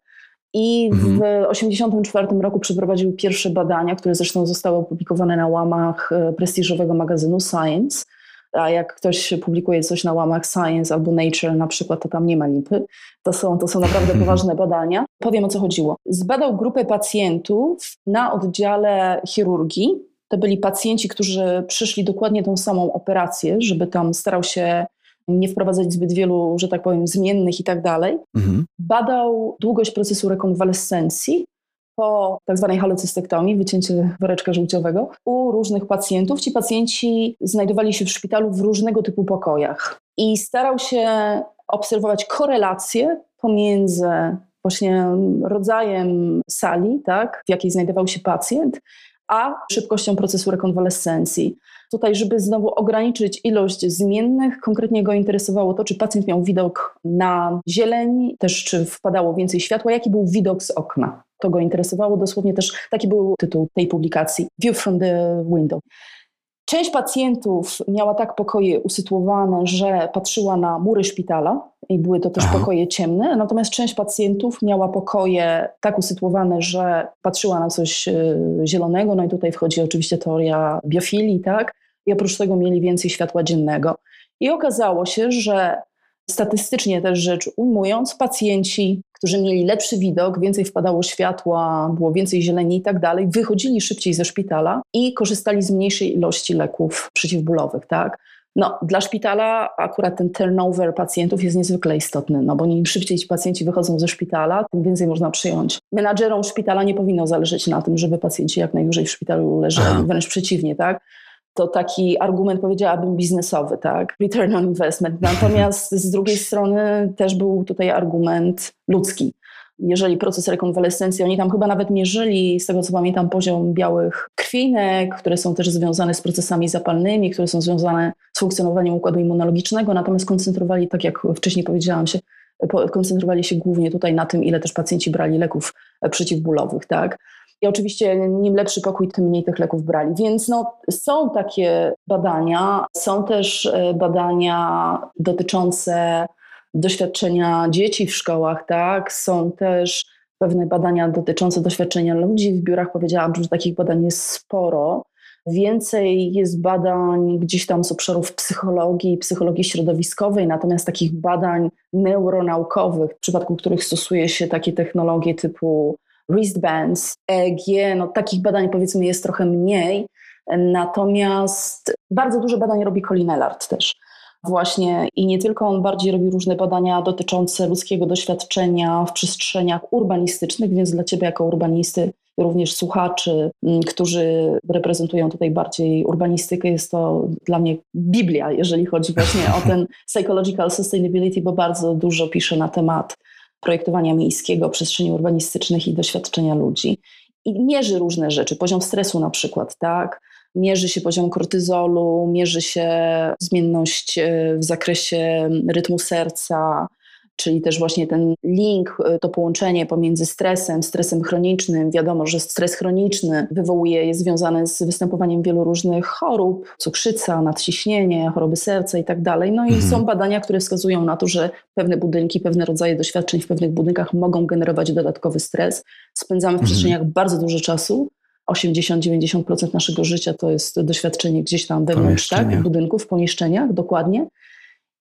i w tysiąc dziewięćset osiemdziesiątym czwartym roku przeprowadził pierwsze badania, które zresztą zostały opublikowane na łamach prestiżowego magazynu Science. A jak ktoś publikuje coś na łamach Science albo Nature na przykład, to tam nie ma lipy. To są, to są naprawdę poważne badania. Powiem, o co chodziło. Zbadał grupę pacjentów na oddziale chirurgii. To byli pacjenci, którzy przyszli dokładnie tą samą operację, żeby tam starał się nie wprowadzać zbyt wielu, że tak powiem, zmiennych i tak dalej. Mhm. Badał długość procesu rekonwalescencji po tak zwanej halecystektomii, wycięcie woreczka żółciowego, u różnych pacjentów. Ci pacjenci znajdowali się w szpitalu w różnego typu pokojach i starał się obserwować korelacje pomiędzy właśnie rodzajem sali, tak, w jakiej znajdował się pacjent, a szybkością procesu rekonwalescencji. Tutaj, żeby znowu ograniczyć ilość zmiennych, konkretnie go interesowało to, czy pacjent miał widok na zieleń, też czy wpadało więcej światła, jaki był widok z okna. To go interesowało dosłownie też, taki był tytuł tej publikacji, View from the Window. Część pacjentów miała tak pokoje usytuowane, że patrzyła na mury szpitala i były to też pokoje ciemne, natomiast część pacjentów miała pokoje tak usytuowane, że patrzyła na coś zielonego, no i tutaj wchodzi oczywiście teoria biofilii, tak? I oprócz tego mieli więcej światła dziennego. I okazało się, że statystycznie też rzecz ujmując, pacjenci, którzy mieli lepszy widok, więcej wpadało światła, było więcej zieleni i tak dalej, wychodzili szybciej ze szpitala i korzystali z mniejszej ilości leków przeciwbólowych, tak? No, dla szpitala akurat ten turnover pacjentów jest niezwykle istotny, no bo im szybciej ci pacjenci wychodzą ze szpitala, tym więcej można przyjąć. Menadżerom szpitala nie powinno zależeć na tym, żeby pacjenci jak najdłużej w szpitalu leżeli, Aha. wręcz przeciwnie, tak? To taki argument, powiedziałabym, biznesowy, tak? Return on investment. Natomiast z drugiej strony też był tutaj argument ludzki. Jeżeli proces rekonwalescencji, oni tam chyba nawet mierzyli, z tego co pamiętam, poziom białych krwinek, które są też związane z procesami zapalnymi, które są związane z funkcjonowaniem układu immunologicznego, natomiast koncentrowali, tak jak wcześniej powiedziałam się, koncentrowali się głównie tutaj na tym, ile też pacjenci brali leków przeciwbólowych, tak? I oczywiście im lepszy pokój, tym mniej tych leków brali. Więc no, są takie badania, są też badania dotyczące doświadczenia dzieci w szkołach, tak? Są też pewne badania dotyczące doświadczenia ludzi w biurach. Powiedziałam, że takich badań jest sporo. Więcej jest badań gdzieś tam z obszarów psychologii, psychologii środowiskowej, natomiast takich badań neuronaukowych, w przypadku których stosuje się takie technologie typu wristbands, E E G, no takich badań powiedzmy jest trochę mniej, natomiast bardzo dużo badań robi Colin Ellard też. Właśnie i nie tylko on bardziej robi różne badania dotyczące ludzkiego doświadczenia w przestrzeniach urbanistycznych, więc dla Ciebie jako urbanisty, również słuchaczy, którzy reprezentują tutaj bardziej urbanistykę, jest to dla mnie Biblia, jeżeli chodzi właśnie o ten psychological sustainability, bo bardzo dużo pisze na temat projektowania miejskiego, przestrzeni urbanistycznych i doświadczenia ludzi. I mierzy różne rzeczy, poziom stresu na przykład, tak? Mierzy się poziom kortyzolu, mierzy się zmienność w zakresie rytmu serca, czyli też właśnie ten link, to połączenie pomiędzy stresem, stresem chronicznym. Wiadomo, że stres chroniczny wywołuje, jest związany z występowaniem wielu różnych chorób, cukrzyca, nadciśnienie, choroby serca i tak dalej. No i mhm. są badania, które wskazują na to, że pewne budynki, pewne rodzaje doświadczeń w pewnych budynkach mogą generować dodatkowy stres. Spędzamy w mhm. przestrzeniach bardzo dużo czasu. osiemdziesiąt do dziewięćdziesięciu procent naszego życia to jest doświadczenie gdzieś tam wewnątrz, tak? Budynków, w pomieszczeniach, dokładnie.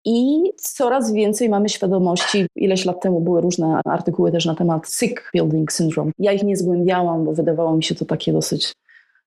I coraz więcej mamy świadomości, ileś lat temu były różne artykuły też na temat sick building syndrome. Ja ich nie zgłębiałam, bo wydawało mi się to takie dosyć,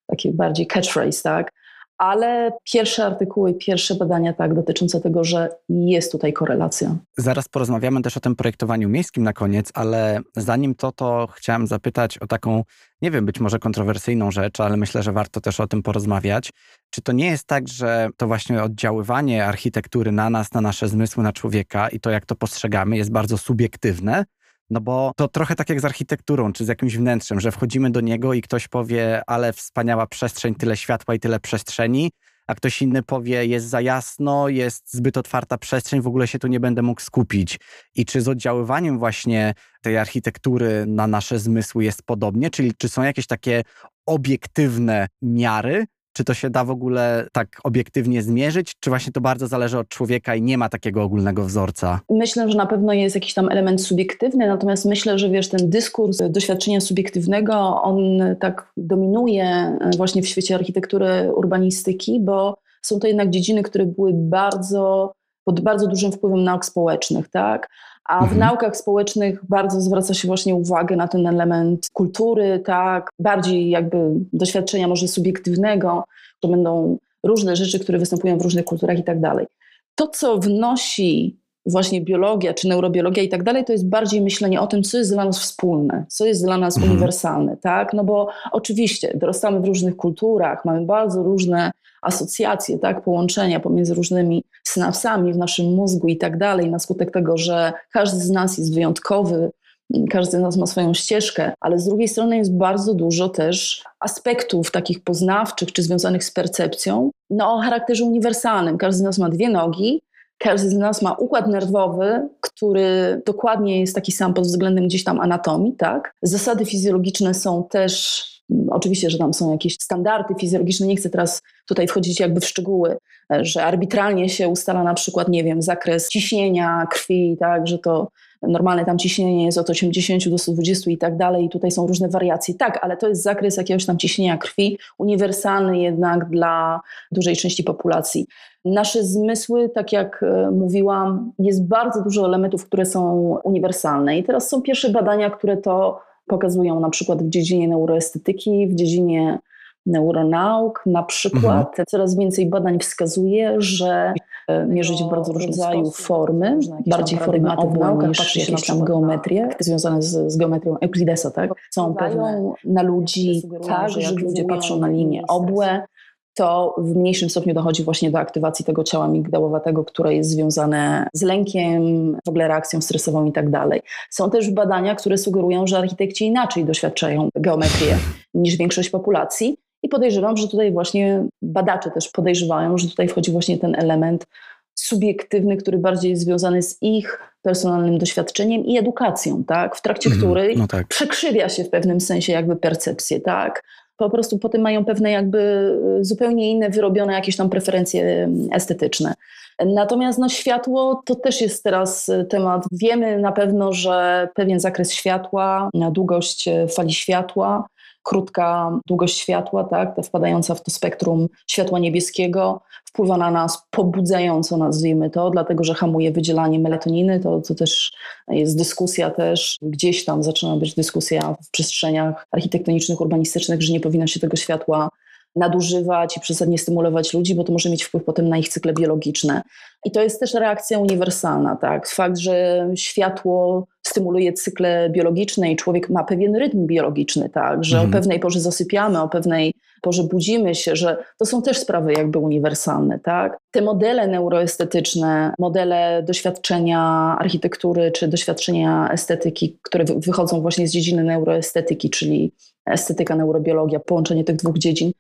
takie bardziej catchphrase, tak? Ale pierwsze artykuły, pierwsze badania tak dotyczące tego, że jest tutaj korelacja. Zaraz porozmawiamy też o tym projektowaniu miejskim na koniec, ale zanim to, to chciałem zapytać o taką, nie wiem, być może kontrowersyjną rzecz, ale myślę, że warto też o tym porozmawiać. Czy to nie jest tak, że to właśnie oddziaływanie architektury na nas, na nasze zmysły, na człowieka i to, jak to postrzegamy, jest bardzo subiektywne? No bo to trochę tak jak z architekturą, czy z jakimś wnętrzem, że wchodzimy do niego i ktoś powie, ale wspaniała przestrzeń, tyle światła i tyle przestrzeni, a ktoś inny powie, jest za jasno, jest zbyt otwarta przestrzeń, w ogóle się tu nie będę mógł skupić. I czy z oddziaływaniem właśnie tej architektury na nasze zmysły jest podobnie? Czyli czy są jakieś takie obiektywne miary? Czy to się da w ogóle tak obiektywnie zmierzyć? Czy właśnie to bardzo zależy od człowieka i nie ma takiego ogólnego wzorca? Myślę, że na pewno jest jakiś tam element subiektywny, natomiast myślę, że wiesz, ten dyskurs doświadczenia subiektywnego, on tak dominuje właśnie w świecie architektury, urbanistyki, bo są to jednak dziedziny, które były bardzo, pod bardzo dużym wpływem nauk społecznych, tak? A w naukach społecznych bardzo zwraca się właśnie uwagę na ten element kultury, tak, bardziej jakby doświadczenia może subiektywnego, to będą różne rzeczy, które występują w różnych kulturach i tak dalej. To, co wnosi właśnie biologia czy neurobiologia i tak dalej, to jest bardziej myślenie o tym, co jest dla nas wspólne, co jest dla nas uniwersalne, tak? No bo oczywiście dorastamy w różnych kulturach, mamy bardzo różne asocjacje, tak? Połączenia pomiędzy różnymi synapsami w naszym mózgu i tak dalej, na skutek tego, że każdy z nas jest wyjątkowy, każdy z nas ma swoją ścieżkę, ale z drugiej strony jest bardzo dużo też aspektów takich poznawczych czy związanych z percepcją, no o charakterze uniwersalnym. Każdy z nas ma dwie nogi, każdy z nas ma układ nerwowy, który dokładnie jest taki sam pod względem gdzieś tam anatomii, tak? Zasady fizjologiczne są też, oczywiście, że tam są jakieś standardy fizjologiczne, nie chcę teraz tutaj wchodzić jakby w szczegóły, że arbitralnie się ustala na przykład, nie wiem, zakres ciśnienia krwi, tak, że to normalne tam ciśnienie jest od osiemdziesięciu do stu dwudziestu i tak dalej i tutaj są różne wariacje. Tak, ale to jest zakres jakiegoś tam ciśnienia krwi, uniwersalny jednak dla dużej części populacji. Nasze zmysły, tak jak mówiłam, jest bardzo dużo elementów, które są uniwersalne i teraz są pierwsze badania, które to pokazują na przykład w dziedzinie neuroestetyki, w dziedzinie neuronauk. Na przykład mhm. coraz więcej badań wskazuje, że mierzyć w bardzo rodzaju formy, bardziej formy obłą niż jakieś tam geometrie, związane z, z geometrią Euklidesa, tak? Są pewne na ludzi tak, że jak ludzie patrzą na linie obłe, to w mniejszym stopniu dochodzi właśnie do aktywacji tego ciała migdałowatego, które jest związane z lękiem, w ogóle reakcją stresową i tak dalej. Są też badania, które sugerują, że architekci inaczej doświadczają geometrię niż większość populacji i podejrzewam, że tutaj właśnie badacze też podejrzewają, że tutaj wchodzi właśnie ten element subiektywny, który bardziej jest związany z ich personalnym doświadczeniem i edukacją, tak? W trakcie mhm, której no tak. przekrzywia się w pewnym sensie jakby percepcję, tak? Po prostu potem mają pewne jakby zupełnie inne wyrobione jakieś tam preferencje estetyczne. Natomiast no, światło to też jest teraz temat. Wiemy na pewno, że pewien zakres światła, długość fali światła, krótka długość światła, tak, ta wpadająca w to spektrum światła niebieskiego wpływa na nas pobudzająco, nazwijmy to, dlatego że hamuje wydzielanie melatoniny, to, to też jest dyskusja też, gdzieś tam zaczyna być dyskusja w przestrzeniach architektonicznych, urbanistycznych, że nie powinno się tego światła nadużywać i przesadnie stymulować ludzi, bo to może mieć wpływ potem na ich cykle biologiczne. I to jest też reakcja uniwersalna, tak? Fakt, że światło stymuluje cykle biologiczne i człowiek ma pewien rytm biologiczny, tak? Że mm. o pewnej porze zasypiamy, o pewnej porze budzimy się, że to są też sprawy jakby uniwersalne, tak? Te modele neuroestetyczne, modele doświadczenia architektury czy doświadczenia estetyki, które wychodzą właśnie z dziedziny neuroestetyki, czyli estetyka, neurobiologia, połączenie tych dwóch dziedzin,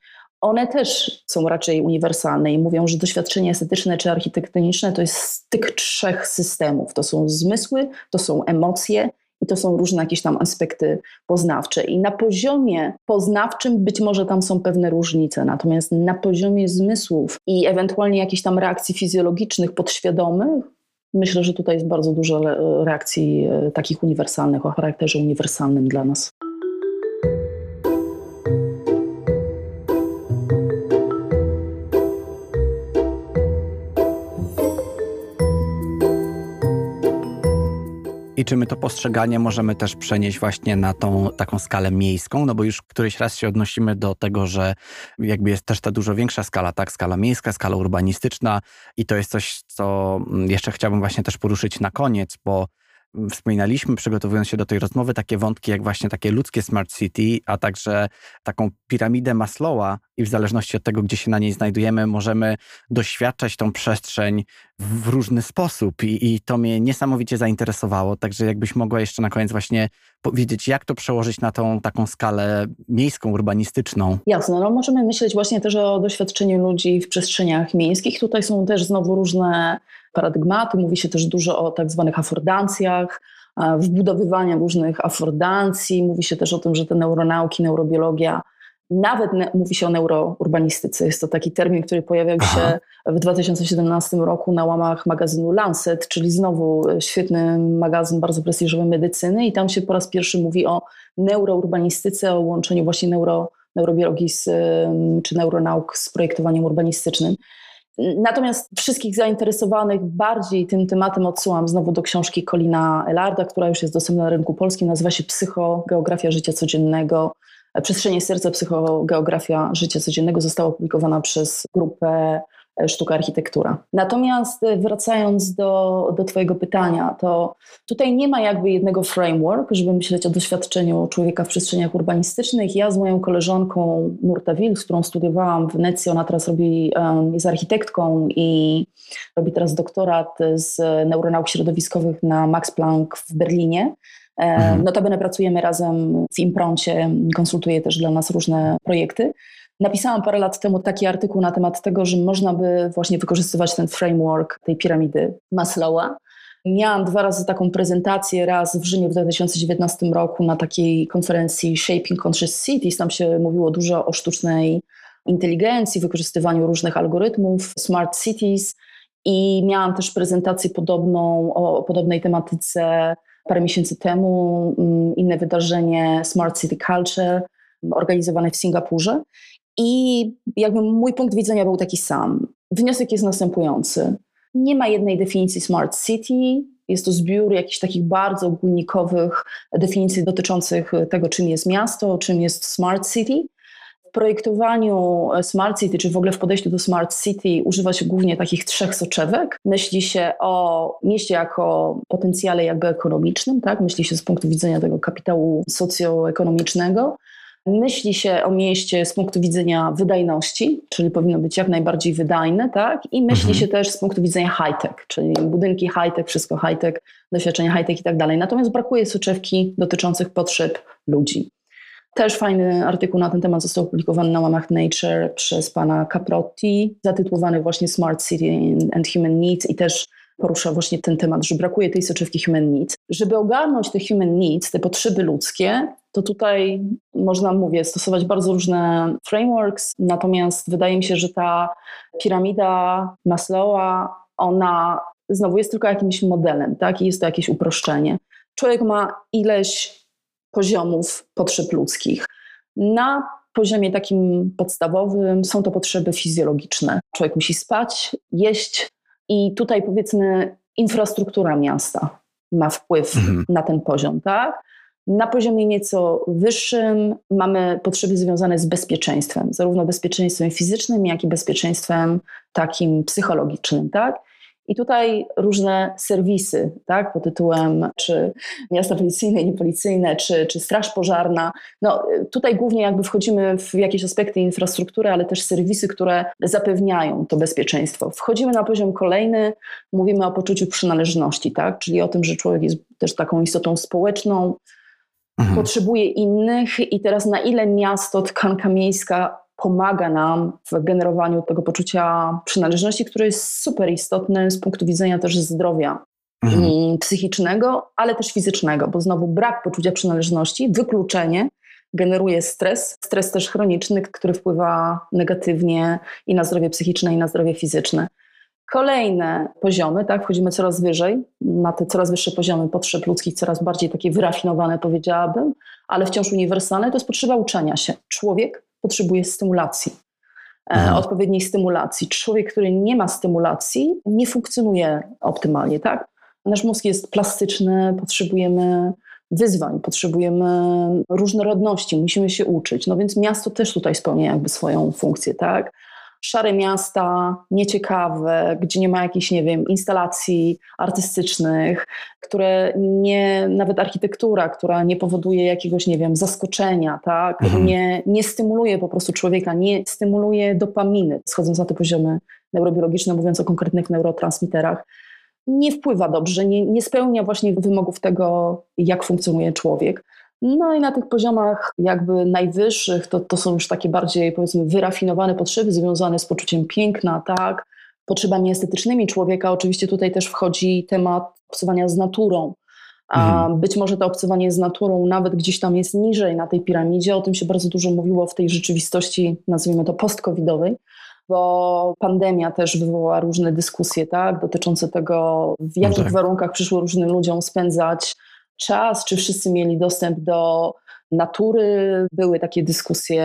one też są raczej uniwersalne i mówią, że doświadczenie estetyczne czy architektoniczne to jest styk trzech systemów. To są zmysły, to są emocje i to są różne jakieś tam aspekty poznawcze. I na poziomie poznawczym być może tam są pewne różnice, natomiast na poziomie zmysłów i ewentualnie jakichś tam reakcji fizjologicznych, podświadomych, myślę, że tutaj jest bardzo dużo reakcji takich uniwersalnych, o charakterze uniwersalnym dla nas. I czy my to postrzeganie możemy też przenieść właśnie na tą taką skalę miejską? No bo już któryś raz się odnosimy do tego, że jakby jest też ta dużo większa skala, tak? Skala miejska, skala urbanistyczna i to jest coś, co jeszcze chciałbym właśnie też poruszyć na koniec, bo wspominaliśmy, przygotowując się do tej rozmowy, takie wątki jak właśnie takie ludzkie smart city, a także taką piramidę Maslowa i w zależności od tego, gdzie się na niej znajdujemy, możemy doświadczać tą przestrzeń w różny sposób i, i to mnie niesamowicie zainteresowało, także jakbyś mogła jeszcze na koniec właśnie powiedzieć, jak to przełożyć na tą taką skalę miejską, urbanistyczną. Jasne, no możemy myśleć właśnie też o doświadczeniu ludzi w przestrzeniach miejskich. Tutaj są też znowu różne paradygmaty, mówi się też dużo o tak zwanych afordancjach, wbudowywaniu różnych afordancji, mówi się też o tym, że te neuronauki, neurobiologia, nawet ne- mówi się o neurourbanistyce. Jest to taki termin, który pojawiał się Aha. w dwa tysiące siedemnastym roku na łamach magazynu Lancet, czyli znowu świetny magazyn bardzo prestiżowy medycyny i tam się po raz pierwszy mówi o neurourbanistyce, o łączeniu właśnie neuro, neurobiologii z, czy neuronauk z projektowaniem urbanistycznym. Natomiast wszystkich zainteresowanych bardziej tym tematem odsyłam znowu do książki Colina Ellarda, która już jest dostępna na rynku polskim, nazywa się Psychogeografia życia codziennego. Przestrzenie serca, psychogeografia życia codziennego została opublikowana przez grupę Sztuka Architektura. Natomiast wracając do, do twojego pytania, to tutaj nie ma jakby jednego framework, żeby myśleć o doświadczeniu człowieka w przestrzeniach urbanistycznych. Ja z moją koleżanką Nurta Wilk, z którą studiowałam w Wenecji, ona teraz robi, jest architektką i robi teraz doktorat z neuronauk środowiskowych na Max Planck w Berlinie. Mhm. Notabene pracujemy razem w Improncie, konsultuje też dla nas różne projekty. Napisałam parę lat temu taki artykuł na temat tego, że można by właśnie wykorzystywać ten framework tej piramidy Maslowa. Miałam dwa razy taką prezentację, raz w Rzymie w dwa tysiące dziewiętnastym roku na takiej konferencji Shaping Conscious Cities, tam się mówiło dużo o sztucznej inteligencji, wykorzystywaniu różnych algorytmów, smart cities i miałam też prezentację podobną o, o podobnej tematyce parę miesięcy temu, inne wydarzenie Smart City Culture organizowane w Singapurze. I jakby mój punkt widzenia był taki sam. Wniosek jest następujący. Nie ma jednej definicji smart city. Jest to zbiór jakichś takich bardzo ogólnikowych definicji dotyczących tego, czym jest miasto, czym jest smart city. w projektowaniu Smart City, czy w ogóle w podejściu do Smart City używa się głównie takich trzech soczewek. Myśli się o mieście jako potencjale jakby ekonomicznym, tak? Myśli się z punktu widzenia tego kapitału socjoekonomicznego. Myśli się o mieście z punktu widzenia wydajności, czyli powinno być jak najbardziej wydajne, tak? I myśli mhm. się też z punktu widzenia high-tech, czyli budynki high-tech, wszystko high-tech, doświadczenia high-tech i tak dalej. Natomiast brakuje soczewki dotyczących potrzeb ludzi. Też fajny artykuł na ten temat został opublikowany na łamach Nature przez pana Caprotti, zatytułowany właśnie Smart City and Human Needs, i też porusza właśnie ten temat, że brakuje tej soczewki human needs. Żeby ogarnąć te human needs, te potrzeby ludzkie, to tutaj można, mówię, stosować bardzo różne frameworks, natomiast wydaje mi się, że ta piramida Maslowa, ona znowu jest tylko jakimś modelem, tak? I jest to jakieś uproszczenie. Człowiek ma ileś poziomów potrzeb ludzkich. Na poziomie takim podstawowym są to potrzeby fizjologiczne. Człowiek musi spać, jeść, i tutaj powiedzmy infrastruktura miasta ma wpływ mhm. na ten poziom, tak? Na poziomie nieco wyższym mamy potrzeby związane z bezpieczeństwem, zarówno bezpieczeństwem fizycznym, jak i bezpieczeństwem takim psychologicznym, tak? I tutaj różne serwisy, tak, pod tytułem czy miasta policyjne, niepolicyjne, czy, czy straż pożarna. No, tutaj głównie jakby wchodzimy w jakieś aspekty infrastruktury, ale też serwisy, które zapewniają to bezpieczeństwo. Wchodzimy na poziom kolejny, mówimy o poczuciu przynależności, tak, czyli o tym, że człowiek jest też taką istotą społeczną, mhm. potrzebuje innych, i teraz na ile miasto, tkanka miejska pomaga nam w generowaniu tego poczucia przynależności, które jest super istotne z punktu widzenia też zdrowia mhm. psychicznego, ale też fizycznego, bo znowu brak poczucia przynależności, wykluczenie generuje stres, stres też chroniczny, który wpływa negatywnie i na zdrowie psychiczne, i na zdrowie fizyczne. Kolejne poziomy, tak, wchodzimy coraz wyżej, na te coraz wyższe poziomy potrzeb ludzkich, coraz bardziej takie wyrafinowane, powiedziałabym, ale wciąż uniwersalne, to jest potrzeba uczenia się. Człowiek potrzebuje stymulacji, e, odpowiedniej stymulacji. Człowiek, który nie ma stymulacji, nie funkcjonuje optymalnie, tak? Nasz mózg jest plastyczny, potrzebujemy wyzwań, potrzebujemy różnorodności, musimy się uczyć. No więc miasto też tutaj spełnia jakby swoją funkcję, tak? Szare miasta, nieciekawe, gdzie nie ma jakichś, nie wiem, instalacji artystycznych, które nie, nawet architektura, która nie powoduje jakiegoś, nie wiem, zaskoczenia, tak? Mhm. Nie, nie stymuluje po prostu człowieka, nie stymuluje dopaminy, schodząc na te poziomy neurobiologiczne, mówiąc o konkretnych neurotransmiterach, nie wpływa dobrze, nie, nie spełnia właśnie wymogów tego, jak funkcjonuje człowiek. No i na tych poziomach jakby najwyższych to, to są już takie bardziej, powiedzmy, wyrafinowane potrzeby związane z poczuciem piękna, tak, potrzebami estetycznymi człowieka. Oczywiście tutaj też wchodzi temat obcowania z naturą. A mhm. być może to obcowanie z naturą nawet gdzieś tam jest niżej na tej piramidzie. O tym się bardzo dużo mówiło w tej rzeczywistości, nazwijmy to post-covidowej, bo pandemia też wywołała różne dyskusje, tak, dotyczące tego, w jakich no tak. warunkach przyszło różnym ludziom spędzać czas, czy wszyscy mieli dostęp do natury. Były takie dyskusje,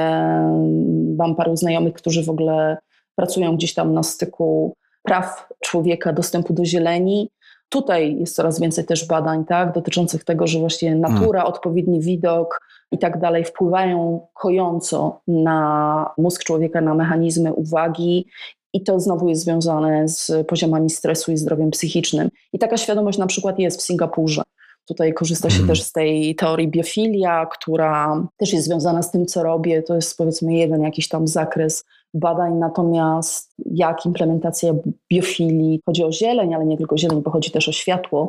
mam paru znajomych, którzy w ogóle pracują gdzieś tam na styku praw człowieka, dostępu do zieleni. Tutaj jest coraz więcej też badań, tak, dotyczących tego, że właśnie natura, hmm. odpowiedni widok i tak dalej wpływają kojąco na mózg człowieka, na mechanizmy uwagi. I to znowu jest związane z poziomami stresu i zdrowiem psychicznym. I taka świadomość na przykład jest w Singapurze. Tutaj korzysta się hmm. też z tej teorii biofilia, która też jest związana z tym, co robię. To jest, powiedzmy, jeden jakiś tam zakres badań. Natomiast jak implementacja biofilii, chodzi o zieleń, ale nie tylko zieleń, bo chodzi też o światło,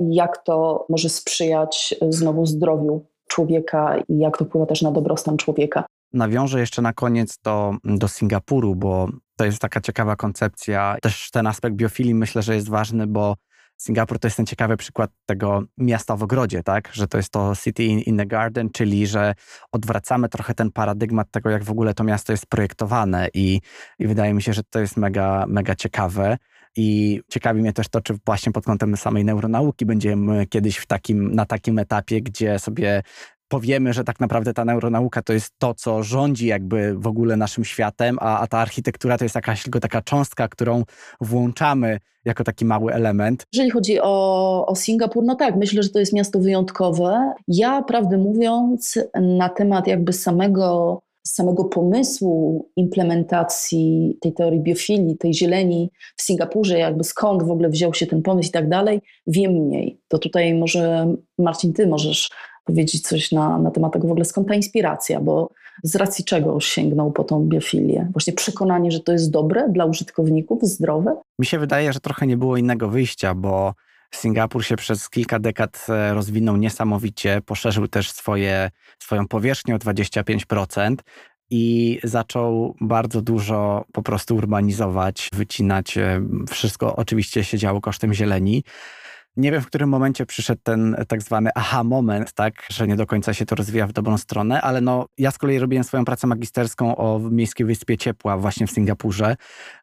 jak to może sprzyjać znowu zdrowiu człowieka i jak to wpływa też na dobrostan człowieka. Nawiążę jeszcze na koniec do, do Singapuru, bo to jest taka ciekawa koncepcja. Też ten aspekt biofilii, myślę, że jest ważny, bo Singapur to jest ten ciekawy przykład tego miasta w ogrodzie, tak? Że to jest to city in, in the garden, czyli że odwracamy trochę ten paradygmat tego, jak w ogóle to miasto jest projektowane, i, i wydaje mi się, że to jest mega, mega ciekawe. I ciekawi mnie też to, czy właśnie pod kątem samej neuronauki będziemy kiedyś w takim, na takim etapie, gdzie sobie powiemy, że tak naprawdę ta neuronauka to jest to, co rządzi jakby w ogóle naszym światem, a, a ta architektura to jest jakaś tylko taka cząstka, którą włączamy jako taki mały element. Jeżeli chodzi o, o Singapur, no tak, myślę, że to jest miasto wyjątkowe. Ja, prawdę mówiąc, na temat jakby samego samego pomysłu implementacji tej teorii biofilii, tej zieleni w Singapurze, jakby skąd w ogóle wziął się ten pomysł i tak dalej, wiem mniej. To tutaj może Marcin, ty możesz powiedzieć coś na, na temat tego w ogóle, skąd ta inspiracja, bo z racji czego sięgnął po tą biofilię? Właśnie przekonanie, że to jest dobre dla użytkowników, zdrowe? Mi się wydaje, że trochę nie było innego wyjścia, bo Singapur się przez kilka dekad rozwinął niesamowicie, poszerzył też swoje, swoją powierzchnię o dwadzieścia pięć procent i zaczął bardzo dużo po prostu urbanizować, wycinać. Wszystko oczywiście się działo kosztem zieleni. Nie wiem, w którym momencie przyszedł ten tak zwany aha moment, tak, że nie do końca się to rozwija w dobrą stronę, ale no, ja z kolei robiłem swoją pracę magisterską o Miejskiej Wyspie Ciepła właśnie w Singapurze.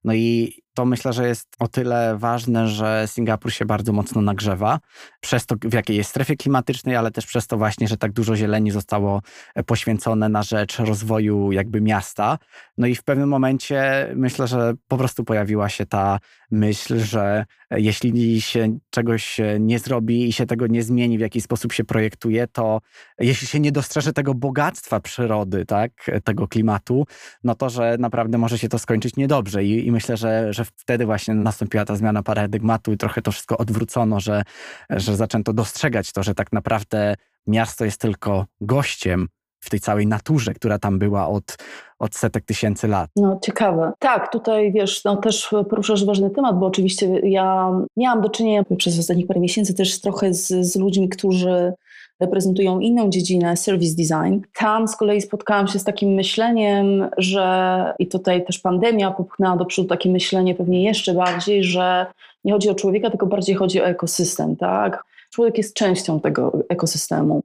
No i to myślę, że jest o tyle ważne, że Singapur się bardzo mocno nagrzewa przez to, w jakiej jest strefie klimatycznej, ale też przez to właśnie, że tak dużo zieleni zostało poświęcone na rzecz rozwoju jakby miasta. No i w pewnym momencie myślę, że po prostu pojawiła się ta myśl, że jeśli się czegoś nie zrobi i się tego nie zmieni, w jaki sposób się projektuje, to jeśli się nie dostrzeże tego bogactwa przyrody, tak, tego klimatu, no to, że naprawdę może się to skończyć niedobrze. I, i myślę, że, że wtedy właśnie nastąpiła ta zmiana paradygmatu i trochę to wszystko odwrócono, że, że zaczęto dostrzegać to, że tak naprawdę miasto jest tylko gościem w tej całej naturze, która tam była od, od setek tysięcy lat. No ciekawe. Tak, tutaj wiesz, no też poruszasz ważny temat, bo oczywiście ja miałam do czynienia przez ostatnich parę miesięcy też trochę z, z ludźmi, którzy reprezentują inną dziedzinę, service design. Tam z kolei spotkałam się z takim myśleniem, że i tutaj też pandemia popchnęła do przodu takie myślenie pewnie jeszcze bardziej, że nie chodzi o człowieka, tylko bardziej chodzi o ekosystem, tak? Człowiek jest częścią tego ekosystemu,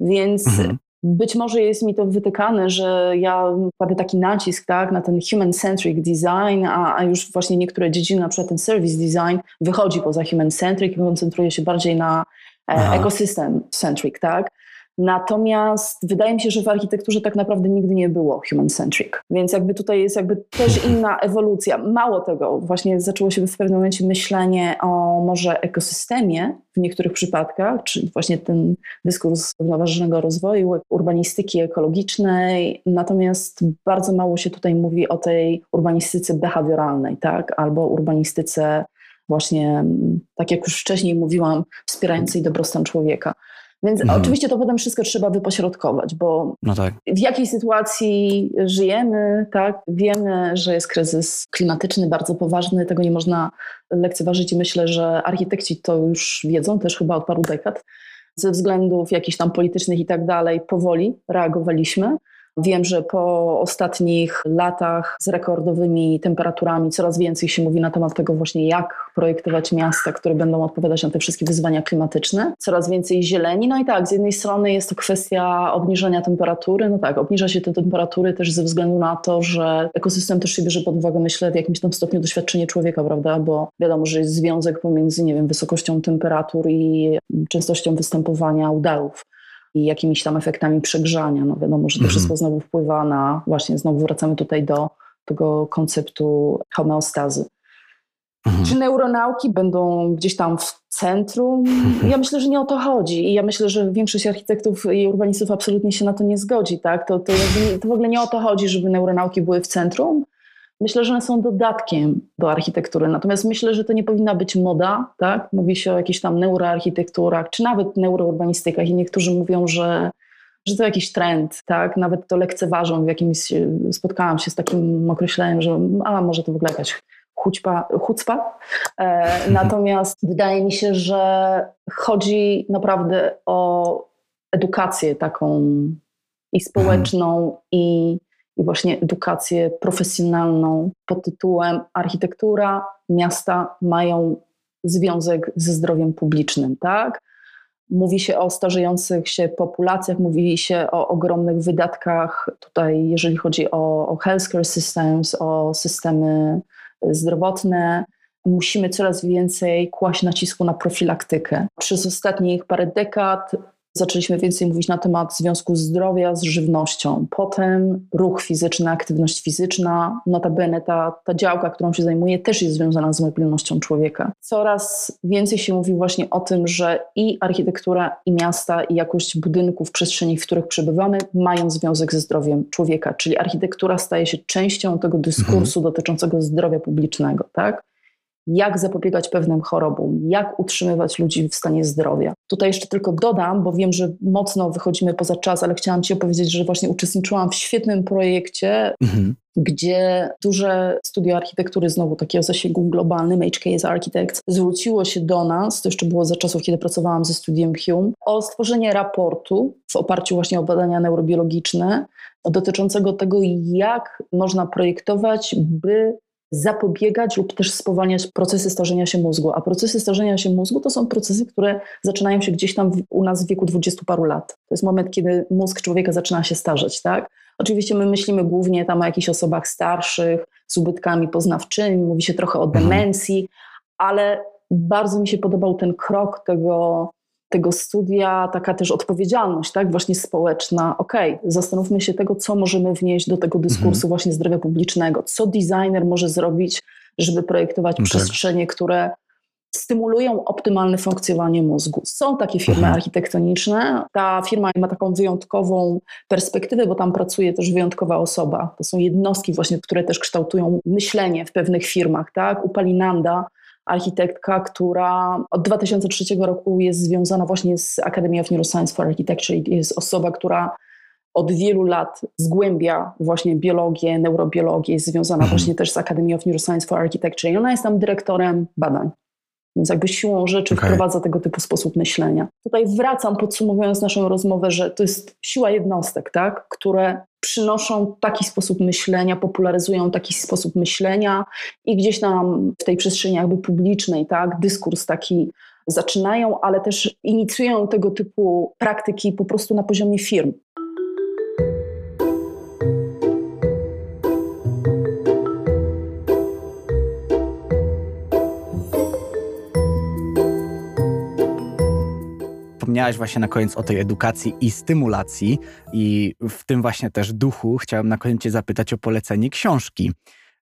więc mhm. być może jest mi to wytykane, że ja kładę taki nacisk, tak, na ten human-centric design, a, a już właśnie niektóre dziedziny, na przykład ten service design, wychodzi poza human-centric i koncentruje się bardziej na Aha. ekosystem-centric, tak? Natomiast wydaje mi się, że w architekturze tak naprawdę nigdy nie było human-centric, więc jakby tutaj jest jakby też inna ewolucja. Mało tego, właśnie zaczęło się w pewnym momencie myślenie o może ekosystemie w niektórych przypadkach, czyli właśnie ten dyskurs zrównoważonego rozwoju, urbanistyki ekologicznej, natomiast bardzo mało się tutaj mówi o tej urbanistyce behawioralnej, tak? Albo urbanistyce właśnie, tak jak już wcześniej mówiłam, wspierającej dobrostan człowieka. Więc no. oczywiście to potem wszystko trzeba wypośrodkować, bo no tak. w jakiej sytuacji żyjemy, tak? Wiemy, że jest kryzys klimatyczny bardzo poważny, tego nie można lekceważyć i myślę, że architekci to już wiedzą, też chyba od paru dekad, ze względów jakichś tam politycznych i tak dalej powoli reagowaliśmy. Wiem, że po ostatnich latach z rekordowymi temperaturami coraz więcej się mówi na temat tego właśnie, jak projektować miasta, które będą odpowiadać na te wszystkie wyzwania klimatyczne. Coraz więcej zieleni. No i tak, z jednej strony jest to kwestia obniżenia temperatury. No tak, obniża się te temperatury też ze względu na to, że ekosystem też się bierze pod uwagę, myślę, w jakimś tam stopniu doświadczenie człowieka, prawda? Bo wiadomo, że jest związek pomiędzy, nie wiem, wysokością temperatur i częstością występowania udarów i jakimiś tam efektami przegrzania. No wiadomo, że to mhm. wszystko znowu wpływa na, właśnie znowu wracamy tutaj do tego konceptu homeostazy. Mhm. Czy neuronauki będą gdzieś tam w centrum? Ja myślę, że nie o to chodzi i ja myślę, że większość architektów i urbanistów absolutnie się na to nie zgodzi, tak? To, to, to w ogóle nie o to chodzi, żeby neuronauki były w centrum. Myślę, że one są dodatkiem do architektury, natomiast myślę, że to nie powinna być moda, tak? Mówi się o jakichś tam neuroarchitekturach, czy nawet neurourbanistykach i niektórzy mówią, że, że to jakiś trend, tak? Nawet to lekceważą w jakimś, spotkałam się z takim określeniem, że a może to w ogóle jakaś hućpa, hucpa, e, natomiast wydaje mi się, że chodzi naprawdę o edukację taką i społeczną i i właśnie edukację profesjonalną pod tytułem architektura miasta mają związek ze zdrowiem publicznym, tak? Mówi się o starzejących się populacjach, mówi się o ogromnych wydatkach tutaj, jeżeli chodzi o, o healthcare systems, o systemy zdrowotne. Musimy coraz więcej kłaść nacisku na profilaktykę. Przez ostatnich parę dekad Zaczęliśmy więcej mówić na temat związku zdrowia z żywnością. Potem ruch fizyczny, aktywność fizyczna. Notabene ta, ta działka, którą się zajmuję, też jest związana z mobilnością człowieka. Coraz więcej się mówi właśnie o tym, że i architektura, i miasta, i jakość budynków, przestrzeni, w których przebywamy, mają związek ze zdrowiem człowieka. Czyli architektura staje się częścią tego dyskursu mhm. dotyczącego zdrowia publicznego, tak? Jak zapobiegać pewnym chorobom, jak utrzymywać ludzi w stanie zdrowia. Tutaj jeszcze tylko dodam, bo wiem, że mocno wychodzimy poza czas, ale chciałam Ci opowiedzieć, że właśnie uczestniczyłam w świetnym projekcie, mhm. gdzie duże studio architektury, znowu takie o zasięgu globalnym, H K S Architects, zwróciło się do nas, to jeszcze było za czasów, kiedy pracowałam ze studiem Hume, o stworzenie raportu w oparciu właśnie o badania neurobiologiczne dotyczącego tego, jak można projektować, by zapobiegać lub też spowalniać procesy starzenia się mózgu. A procesy starzenia się mózgu to są procesy, które zaczynają się gdzieś tam w, u nas w wieku dwudziestu paru lat. To jest moment, kiedy mózg człowieka zaczyna się starzeć, tak? Oczywiście my myślimy głównie tam o jakichś osobach starszych, z ubytkami poznawczymi, mówi się trochę o demencji, ale bardzo mi się podobał ten krok tego, tego studia, taka też odpowiedzialność, tak? Właśnie społeczna. Okej, okay, zastanówmy się tego, co możemy wnieść do tego dyskursu mhm. właśnie zdrowia publicznego. Co designer może zrobić, żeby projektować tak. przestrzenie, które stymulują optymalne funkcjonowanie mózgu. Są takie firmy mhm. architektoniczne. Ta firma ma taką wyjątkową perspektywę, bo tam pracuje też wyjątkowa osoba. To są jednostki właśnie, które też kształtują myślenie w pewnych firmach, tak? U Palinanda, architektka, która od dwa tysiące trzeciego roku jest związana właśnie z Academy of Neuroscience for Architecture. Jest osoba, która od wielu lat zgłębia właśnie biologię, neurobiologię, jest związana mhm. właśnie też z Academy of Neuroscience for Architecture i ona jest tam dyrektorem badań. Więc jakby siłą rzeczy okay. wprowadza tego typu sposób myślenia. Tutaj wracam, podsumowując naszą rozmowę, że to jest siła jednostek, tak? Które przynoszą taki sposób myślenia, popularyzują taki sposób myślenia i gdzieś tam w tej przestrzeni jakby publicznej, tak? Dyskurs taki zaczynają, ale też inicjują tego typu praktyki po prostu na poziomie firm. Wspomniałaś właśnie na koniec o tej edukacji i stymulacji i w tym właśnie też duchu chciałem na koniec Cię zapytać o polecenie książki,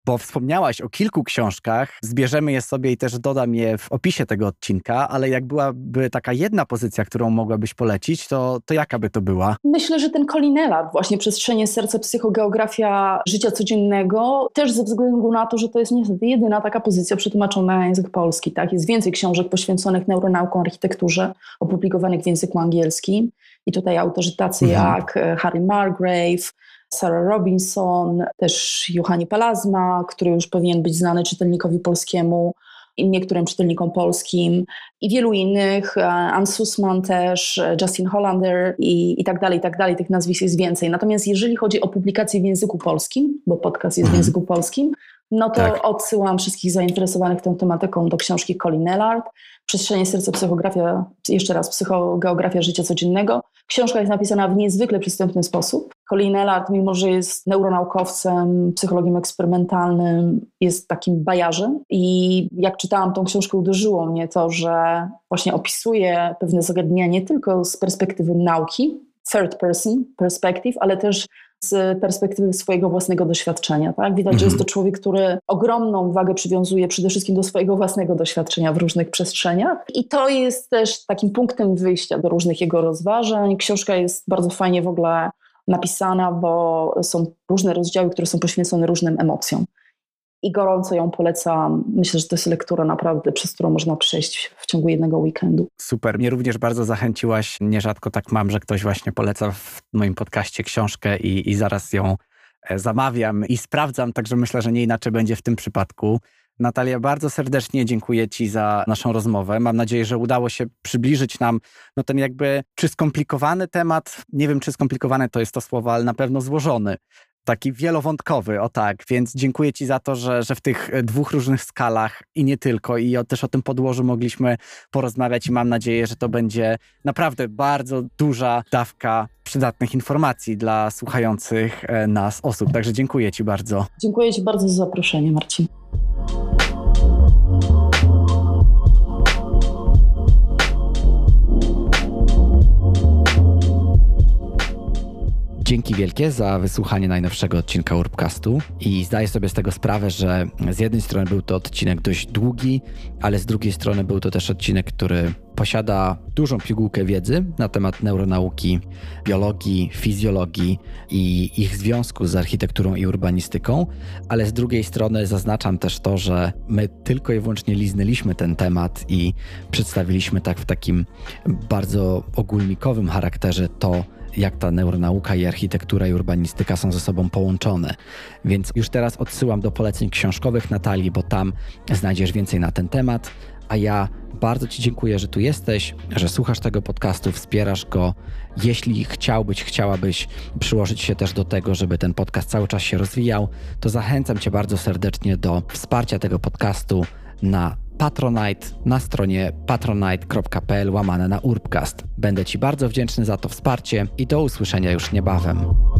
bo wspomniałaś o kilku książkach, zbierzemy je sobie i też dodam je w opisie tego odcinka, ale jak byłaby taka jedna pozycja, którą mogłabyś polecić, to, to jaka by to była? Myślę, że ten Colin Ellard, właśnie Przestrzenie serca, psychogeografia życia codziennego, też ze względu na to, że to jest niestety jedyna taka pozycja przetłumaczona na język polski, tak? Jest więcej książek poświęconych neuronaukom, architekturze, opublikowanych w języku angielskim i tutaj autorzy tacy mhm. jak Harry Margrave, Sarah Robinson, też Juhani Pallasmaa, który już powinien być znany czytelnikowi polskiemu i niektórym czytelnikom polskim i wielu innych, Ann Sussman też, Justin Hollander i, i tak dalej, i tak dalej, tych nazwisk jest więcej. Natomiast jeżeli chodzi o publikacje w języku polskim, bo podcast jest w języku polskim, no to tak. odsyłam wszystkich zainteresowanych tą tematyką do książki Colin Ellard, Przestrzenie serca, psychografia, jeszcze raz psychogeografia życia codziennego. Książka jest napisana w niezwykle przystępny sposób. Colin Ellard, mimo że jest neuronaukowcem, psychologiem eksperymentalnym, jest takim bajarzem i jak czytałam tą książkę, uderzyło mnie to, że właśnie opisuje pewne zagadnienia nie tylko z perspektywy nauki, third person perspective, ale też z perspektywy swojego własnego doświadczenia. Tak? Widać, mhm. że jest to człowiek, który ogromną wagę przywiązuje przede wszystkim do swojego własnego doświadczenia w różnych przestrzeniach i to jest też takim punktem wyjścia do różnych jego rozważań. Książka jest bardzo fajnie w ogóle napisana, bo są różne rozdziały, które są poświęcone różnym emocjom i gorąco ją polecam. Myślę, że to jest lektura naprawdę, przez którą można przejść w ciągu jednego weekendu. Super. Mnie również bardzo zachęciłaś. Nierzadko tak mam, że ktoś właśnie poleca w moim podcaście książkę i, i zaraz ją zamawiam i sprawdzam, także myślę, że nie inaczej będzie w tym przypadku. Natalia, bardzo serdecznie dziękuję Ci za naszą rozmowę. Mam nadzieję, że udało się przybliżyć nam no ten jakby, czy skomplikowany temat, nie wiem, czy skomplikowane to jest to słowo, ale na pewno złożony. Taki wielowątkowy, o tak, więc dziękuję Ci za to, że, że w tych dwóch różnych skalach i nie tylko, i o, też o tym podłożu mogliśmy porozmawiać i mam nadzieję, że to będzie naprawdę bardzo duża dawka przydatnych informacji dla słuchających nas osób. Także dziękuję Ci bardzo. Dziękuję Ci bardzo za zaproszenie, Marcin. dzięki wielkie za wysłuchanie najnowszego odcinka Urbcastu i zdaję sobie z tego sprawę, że z jednej strony był to odcinek dość długi, ale z drugiej strony był to też odcinek, który posiada dużą pigułkę wiedzy na temat neuronauki, biologii, fizjologii i ich związku z architekturą i urbanistyką, ale z drugiej strony zaznaczam też to, że my tylko i wyłącznie liznęliśmy ten temat i przedstawiliśmy tak w takim bardzo ogólnikowym charakterze to, jak ta neuronauka i architektura i urbanistyka są ze sobą połączone. Więc już teraz odsyłam do poleceń książkowych Natalii, bo tam znajdziesz więcej na ten temat. A ja bardzo Ci dziękuję, że tu jesteś, że słuchasz tego podcastu, wspierasz go. Jeśli chciałbyś, chciałabyś przyłożyć się też do tego, żeby ten podcast cały czas się rozwijał, to zachęcam Cię bardzo serdecznie do wsparcia tego podcastu na Patronite, na stronie patronite kropka pl łamane na Urbcast. Będę Ci bardzo wdzięczny za to wsparcie i do usłyszenia już niebawem.